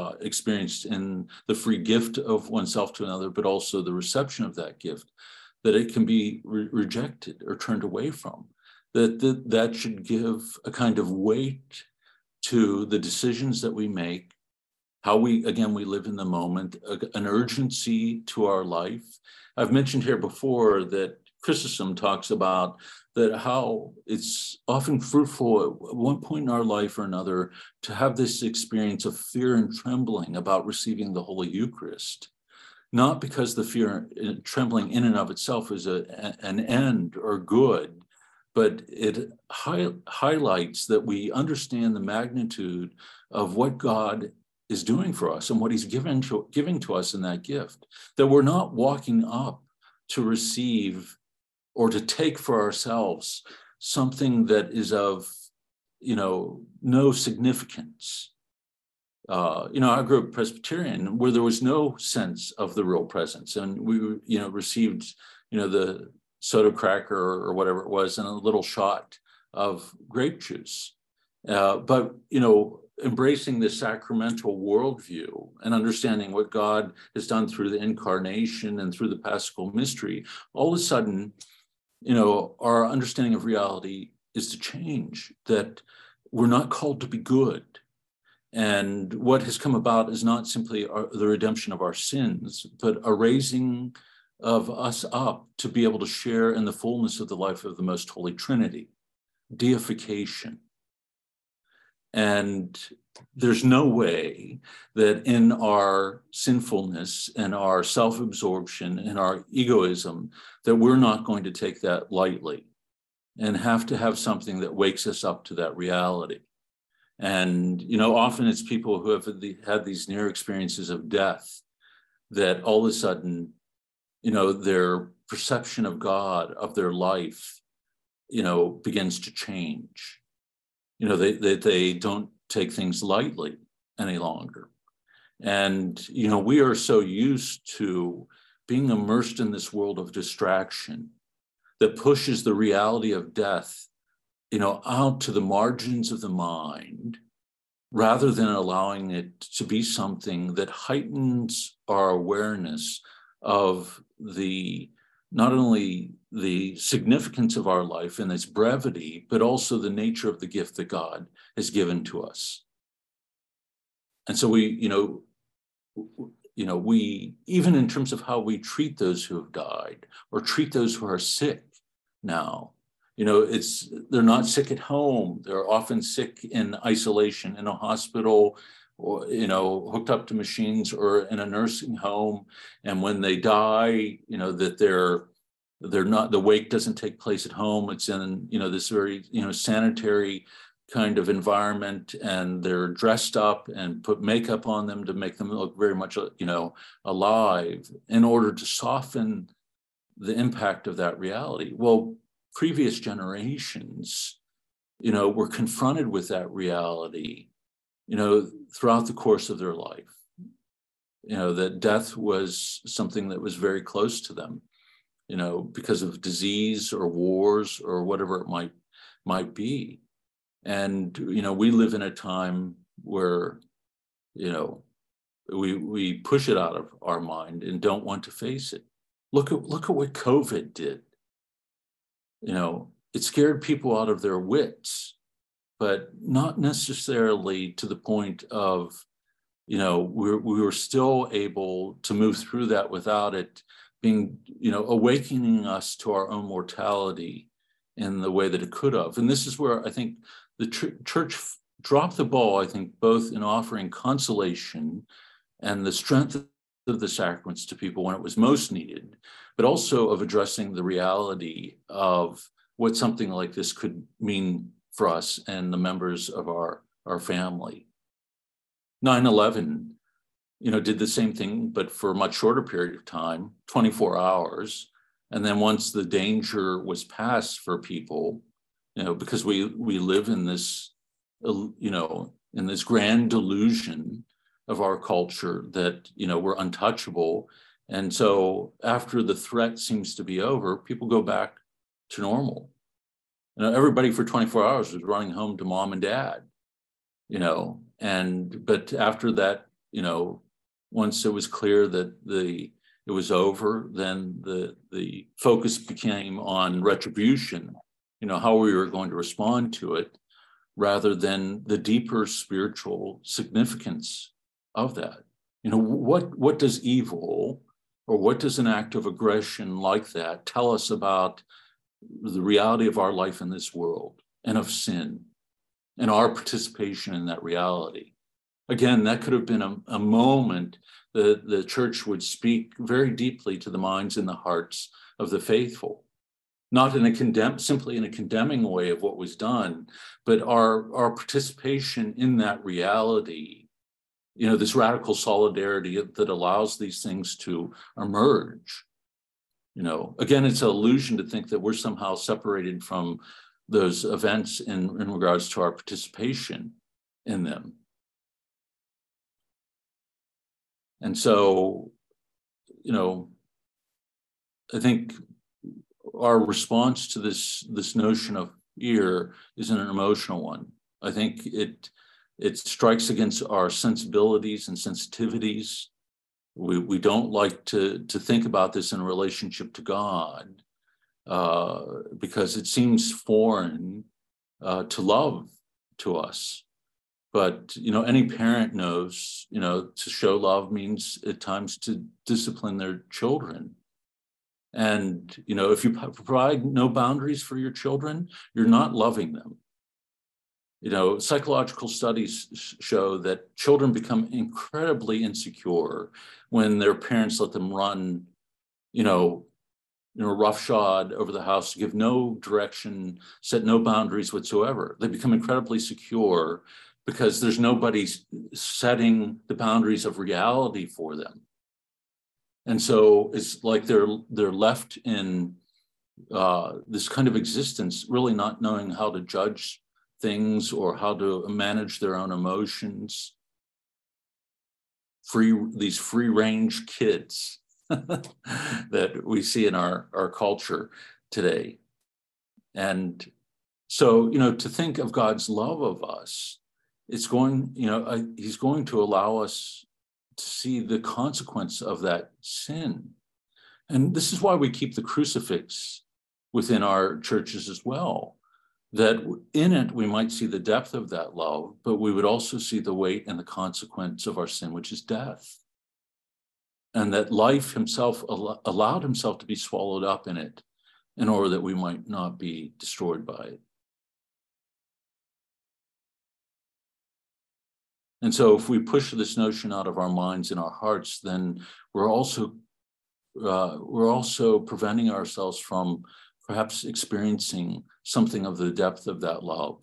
experienced in the free gift of oneself to another, but also the reception of that gift, that it can be rejected or turned away from. That should give a kind of weight to the decisions that we make, how we live in the moment, an urgency to our life. I've mentioned here before that Chrysostom talks about that, how it's often fruitful at one point in our life or another to have this experience of fear and trembling about receiving the Holy Eucharist. Not because the fear and trembling in and of itself is an end or good, but it highlights that we understand the magnitude of what God is doing for us and what he's giving to us in that gift, that we're not walking up to receive or to take for ourselves something that is of, no significance. I grew up Presbyterian, where there was no sense of the real presence, and we, received, the soda cracker or whatever it was, and a little shot of grape juice. But embracing the sacramental worldview and understanding what God has done through the incarnation and through the Paschal mystery, all of a sudden, our understanding of reality is to change. That we're not called to be good. And what has come about is not simply the redemption of our sins, but a raising of us up to be able to share in the fullness of the life of the Most Holy Trinity, deification. And there's no way that in our sinfulness and our self-absorption and our egoism that we're not going to take that lightly. and have to have something that wakes us up to that reality. And, you know, often it's people who have had these near experiences of death that all of a sudden, you know, their perception of God, of their life, you know, begins to change. You know, they don't take things lightly any longer. And, you know, we are so used to being immersed in this world of distraction that pushes the reality of death, you know, out to the margins of the mind, rather than allowing it to be something that heightens our awareness of the, not only the significance of our life and its brevity, but also the nature of the gift that God has given to us. And so we, we, even in terms of how we treat those who have died or treat those who are sick now, you know, it's, they're not sick at home. They're often sick in isolation in a hospital or, you know, hooked up to machines or in a nursing home. And when they die, you know, that they're not, the wake doesn't take place at home. It's in, you know, this very, you know, sanitary kind of environment, and they're dressed up and put makeup on them to make them look very much, you know, alive in order to soften the impact of that reality. Well, previous generations, you know, were confronted with that reality, you know, throughout the course of their life, you know, that death was something that was very close to them, you know, because of disease or wars or whatever it might be. And, you know, we live in a time where, you know, we push it out of our mind and don't want to face it. Look at what COVID did. You know, it scared people out of their wits, but not necessarily to the point of, you know, we were still able to move through that without it being, you know, awakening us to our own mortality in the way that it could have. And this is where I think the church dropped the ball, I think, both in offering consolation and the strength of the sacraments to people when it was most needed, but also of addressing the reality of what something like this could mean for us and the members of our family. 9/11, you know, did the same thing, but for a much shorter period of time, 24 hours. And then once the danger was past for people, you know, because we live in this, you know, in this grand delusion of our culture that, you know, we're untouchable. And so after the threat seems to be over, people go back to normal. You know, everybody for 24 hours was running home to mom and dad, you know, but after that, you know, once it was clear that it was over, then the focus became on retribution, you know, how we were going to respond to it, rather than the deeper spiritual significance of that. You know, what does evil, or what does an act of aggression like that tell us about the reality of our life in this world and of sin and our participation in that reality? Again, that could have been a moment that the church would speak very deeply to the minds and the hearts of the faithful, not in a simply in a condemning way of what was done, but our participation in that reality, you know, this radical solidarity that allows these things to emerge. You know, again, it's an illusion to think that we're somehow separated from those events in regards to our participation in them. And so, you know, I think our response to this notion of fear is an emotional one. I think it strikes against our sensibilities and sensitivities. We don't like to think about this in relationship to God because it seems foreign to love to us. But, you know, any parent knows, you know, to show love means at times to discipline their children. And, you know, if you provide no boundaries for your children, you're not loving them. You know, psychological studies show that children become incredibly insecure when their parents let them run, you know, roughshod over the house, give no direction, set no boundaries whatsoever. They become incredibly secure because there's nobody setting the boundaries of reality for them. And so it's like they're left in this kind of existence, really not knowing how to judge things or how to manage their own emotions. These free range kids that we see in our culture today. And so, you know, to think of God's love of us, it's going, you know, he's going to allow us to see the consequence of that sin. And this is why we keep the crucifix within our churches as well, that in it, we might see the depth of that love, but we would also see the weight and the consequence of our sin, which is death. And that life himself allowed himself to be swallowed up in it in order that we might not be destroyed by it. And so if we push this notion out of our minds and our hearts, then we're also preventing ourselves from perhaps experiencing something of the depth of that love,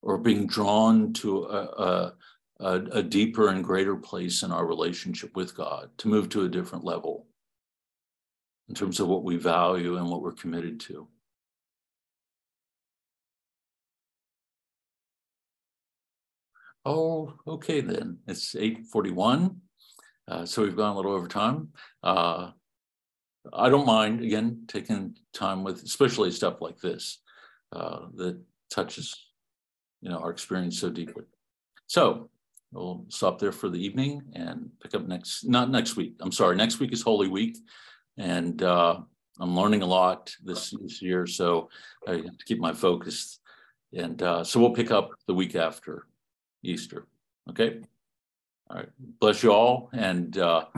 or being drawn to a deeper and greater place in our relationship with God, to move to a different level in terms of what we value and what we're committed to. Oh, okay then, it's 8:41. So we've gone a little over time. I don't mind, again, taking time with, especially stuff like this, that touches, you know, our experience so deeply. So we'll stop there for the evening and pick up not next week. I'm sorry, next week is Holy Week. And I'm learning a lot this year, so I have to keep my focus. And so we'll pick up the week after Easter, okay? All right, bless you all, and have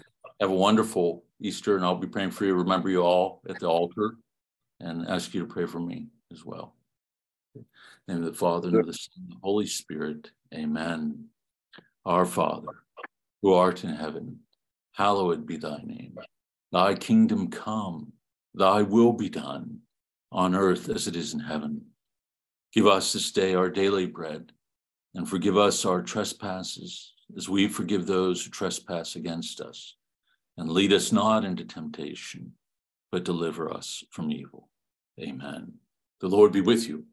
a wonderful Easter, and I'll be praying for you. Remember you all at the altar, and ask you to pray for me as well. In the name of the Father, and of the Son, and the Holy Spirit, amen. Our Father, who art in heaven, hallowed be thy name. Thy kingdom come, thy will be done, on earth as it is in heaven. Give us this day our daily bread, and forgive us our trespasses, as we forgive those who trespass against us. And lead us not into temptation, but deliver us from evil. Amen. The Lord be with you.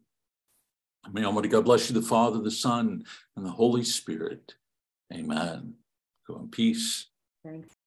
May Almighty God bless you, the Father, the Son, and the Holy Spirit. Amen. Go in peace. Thanks.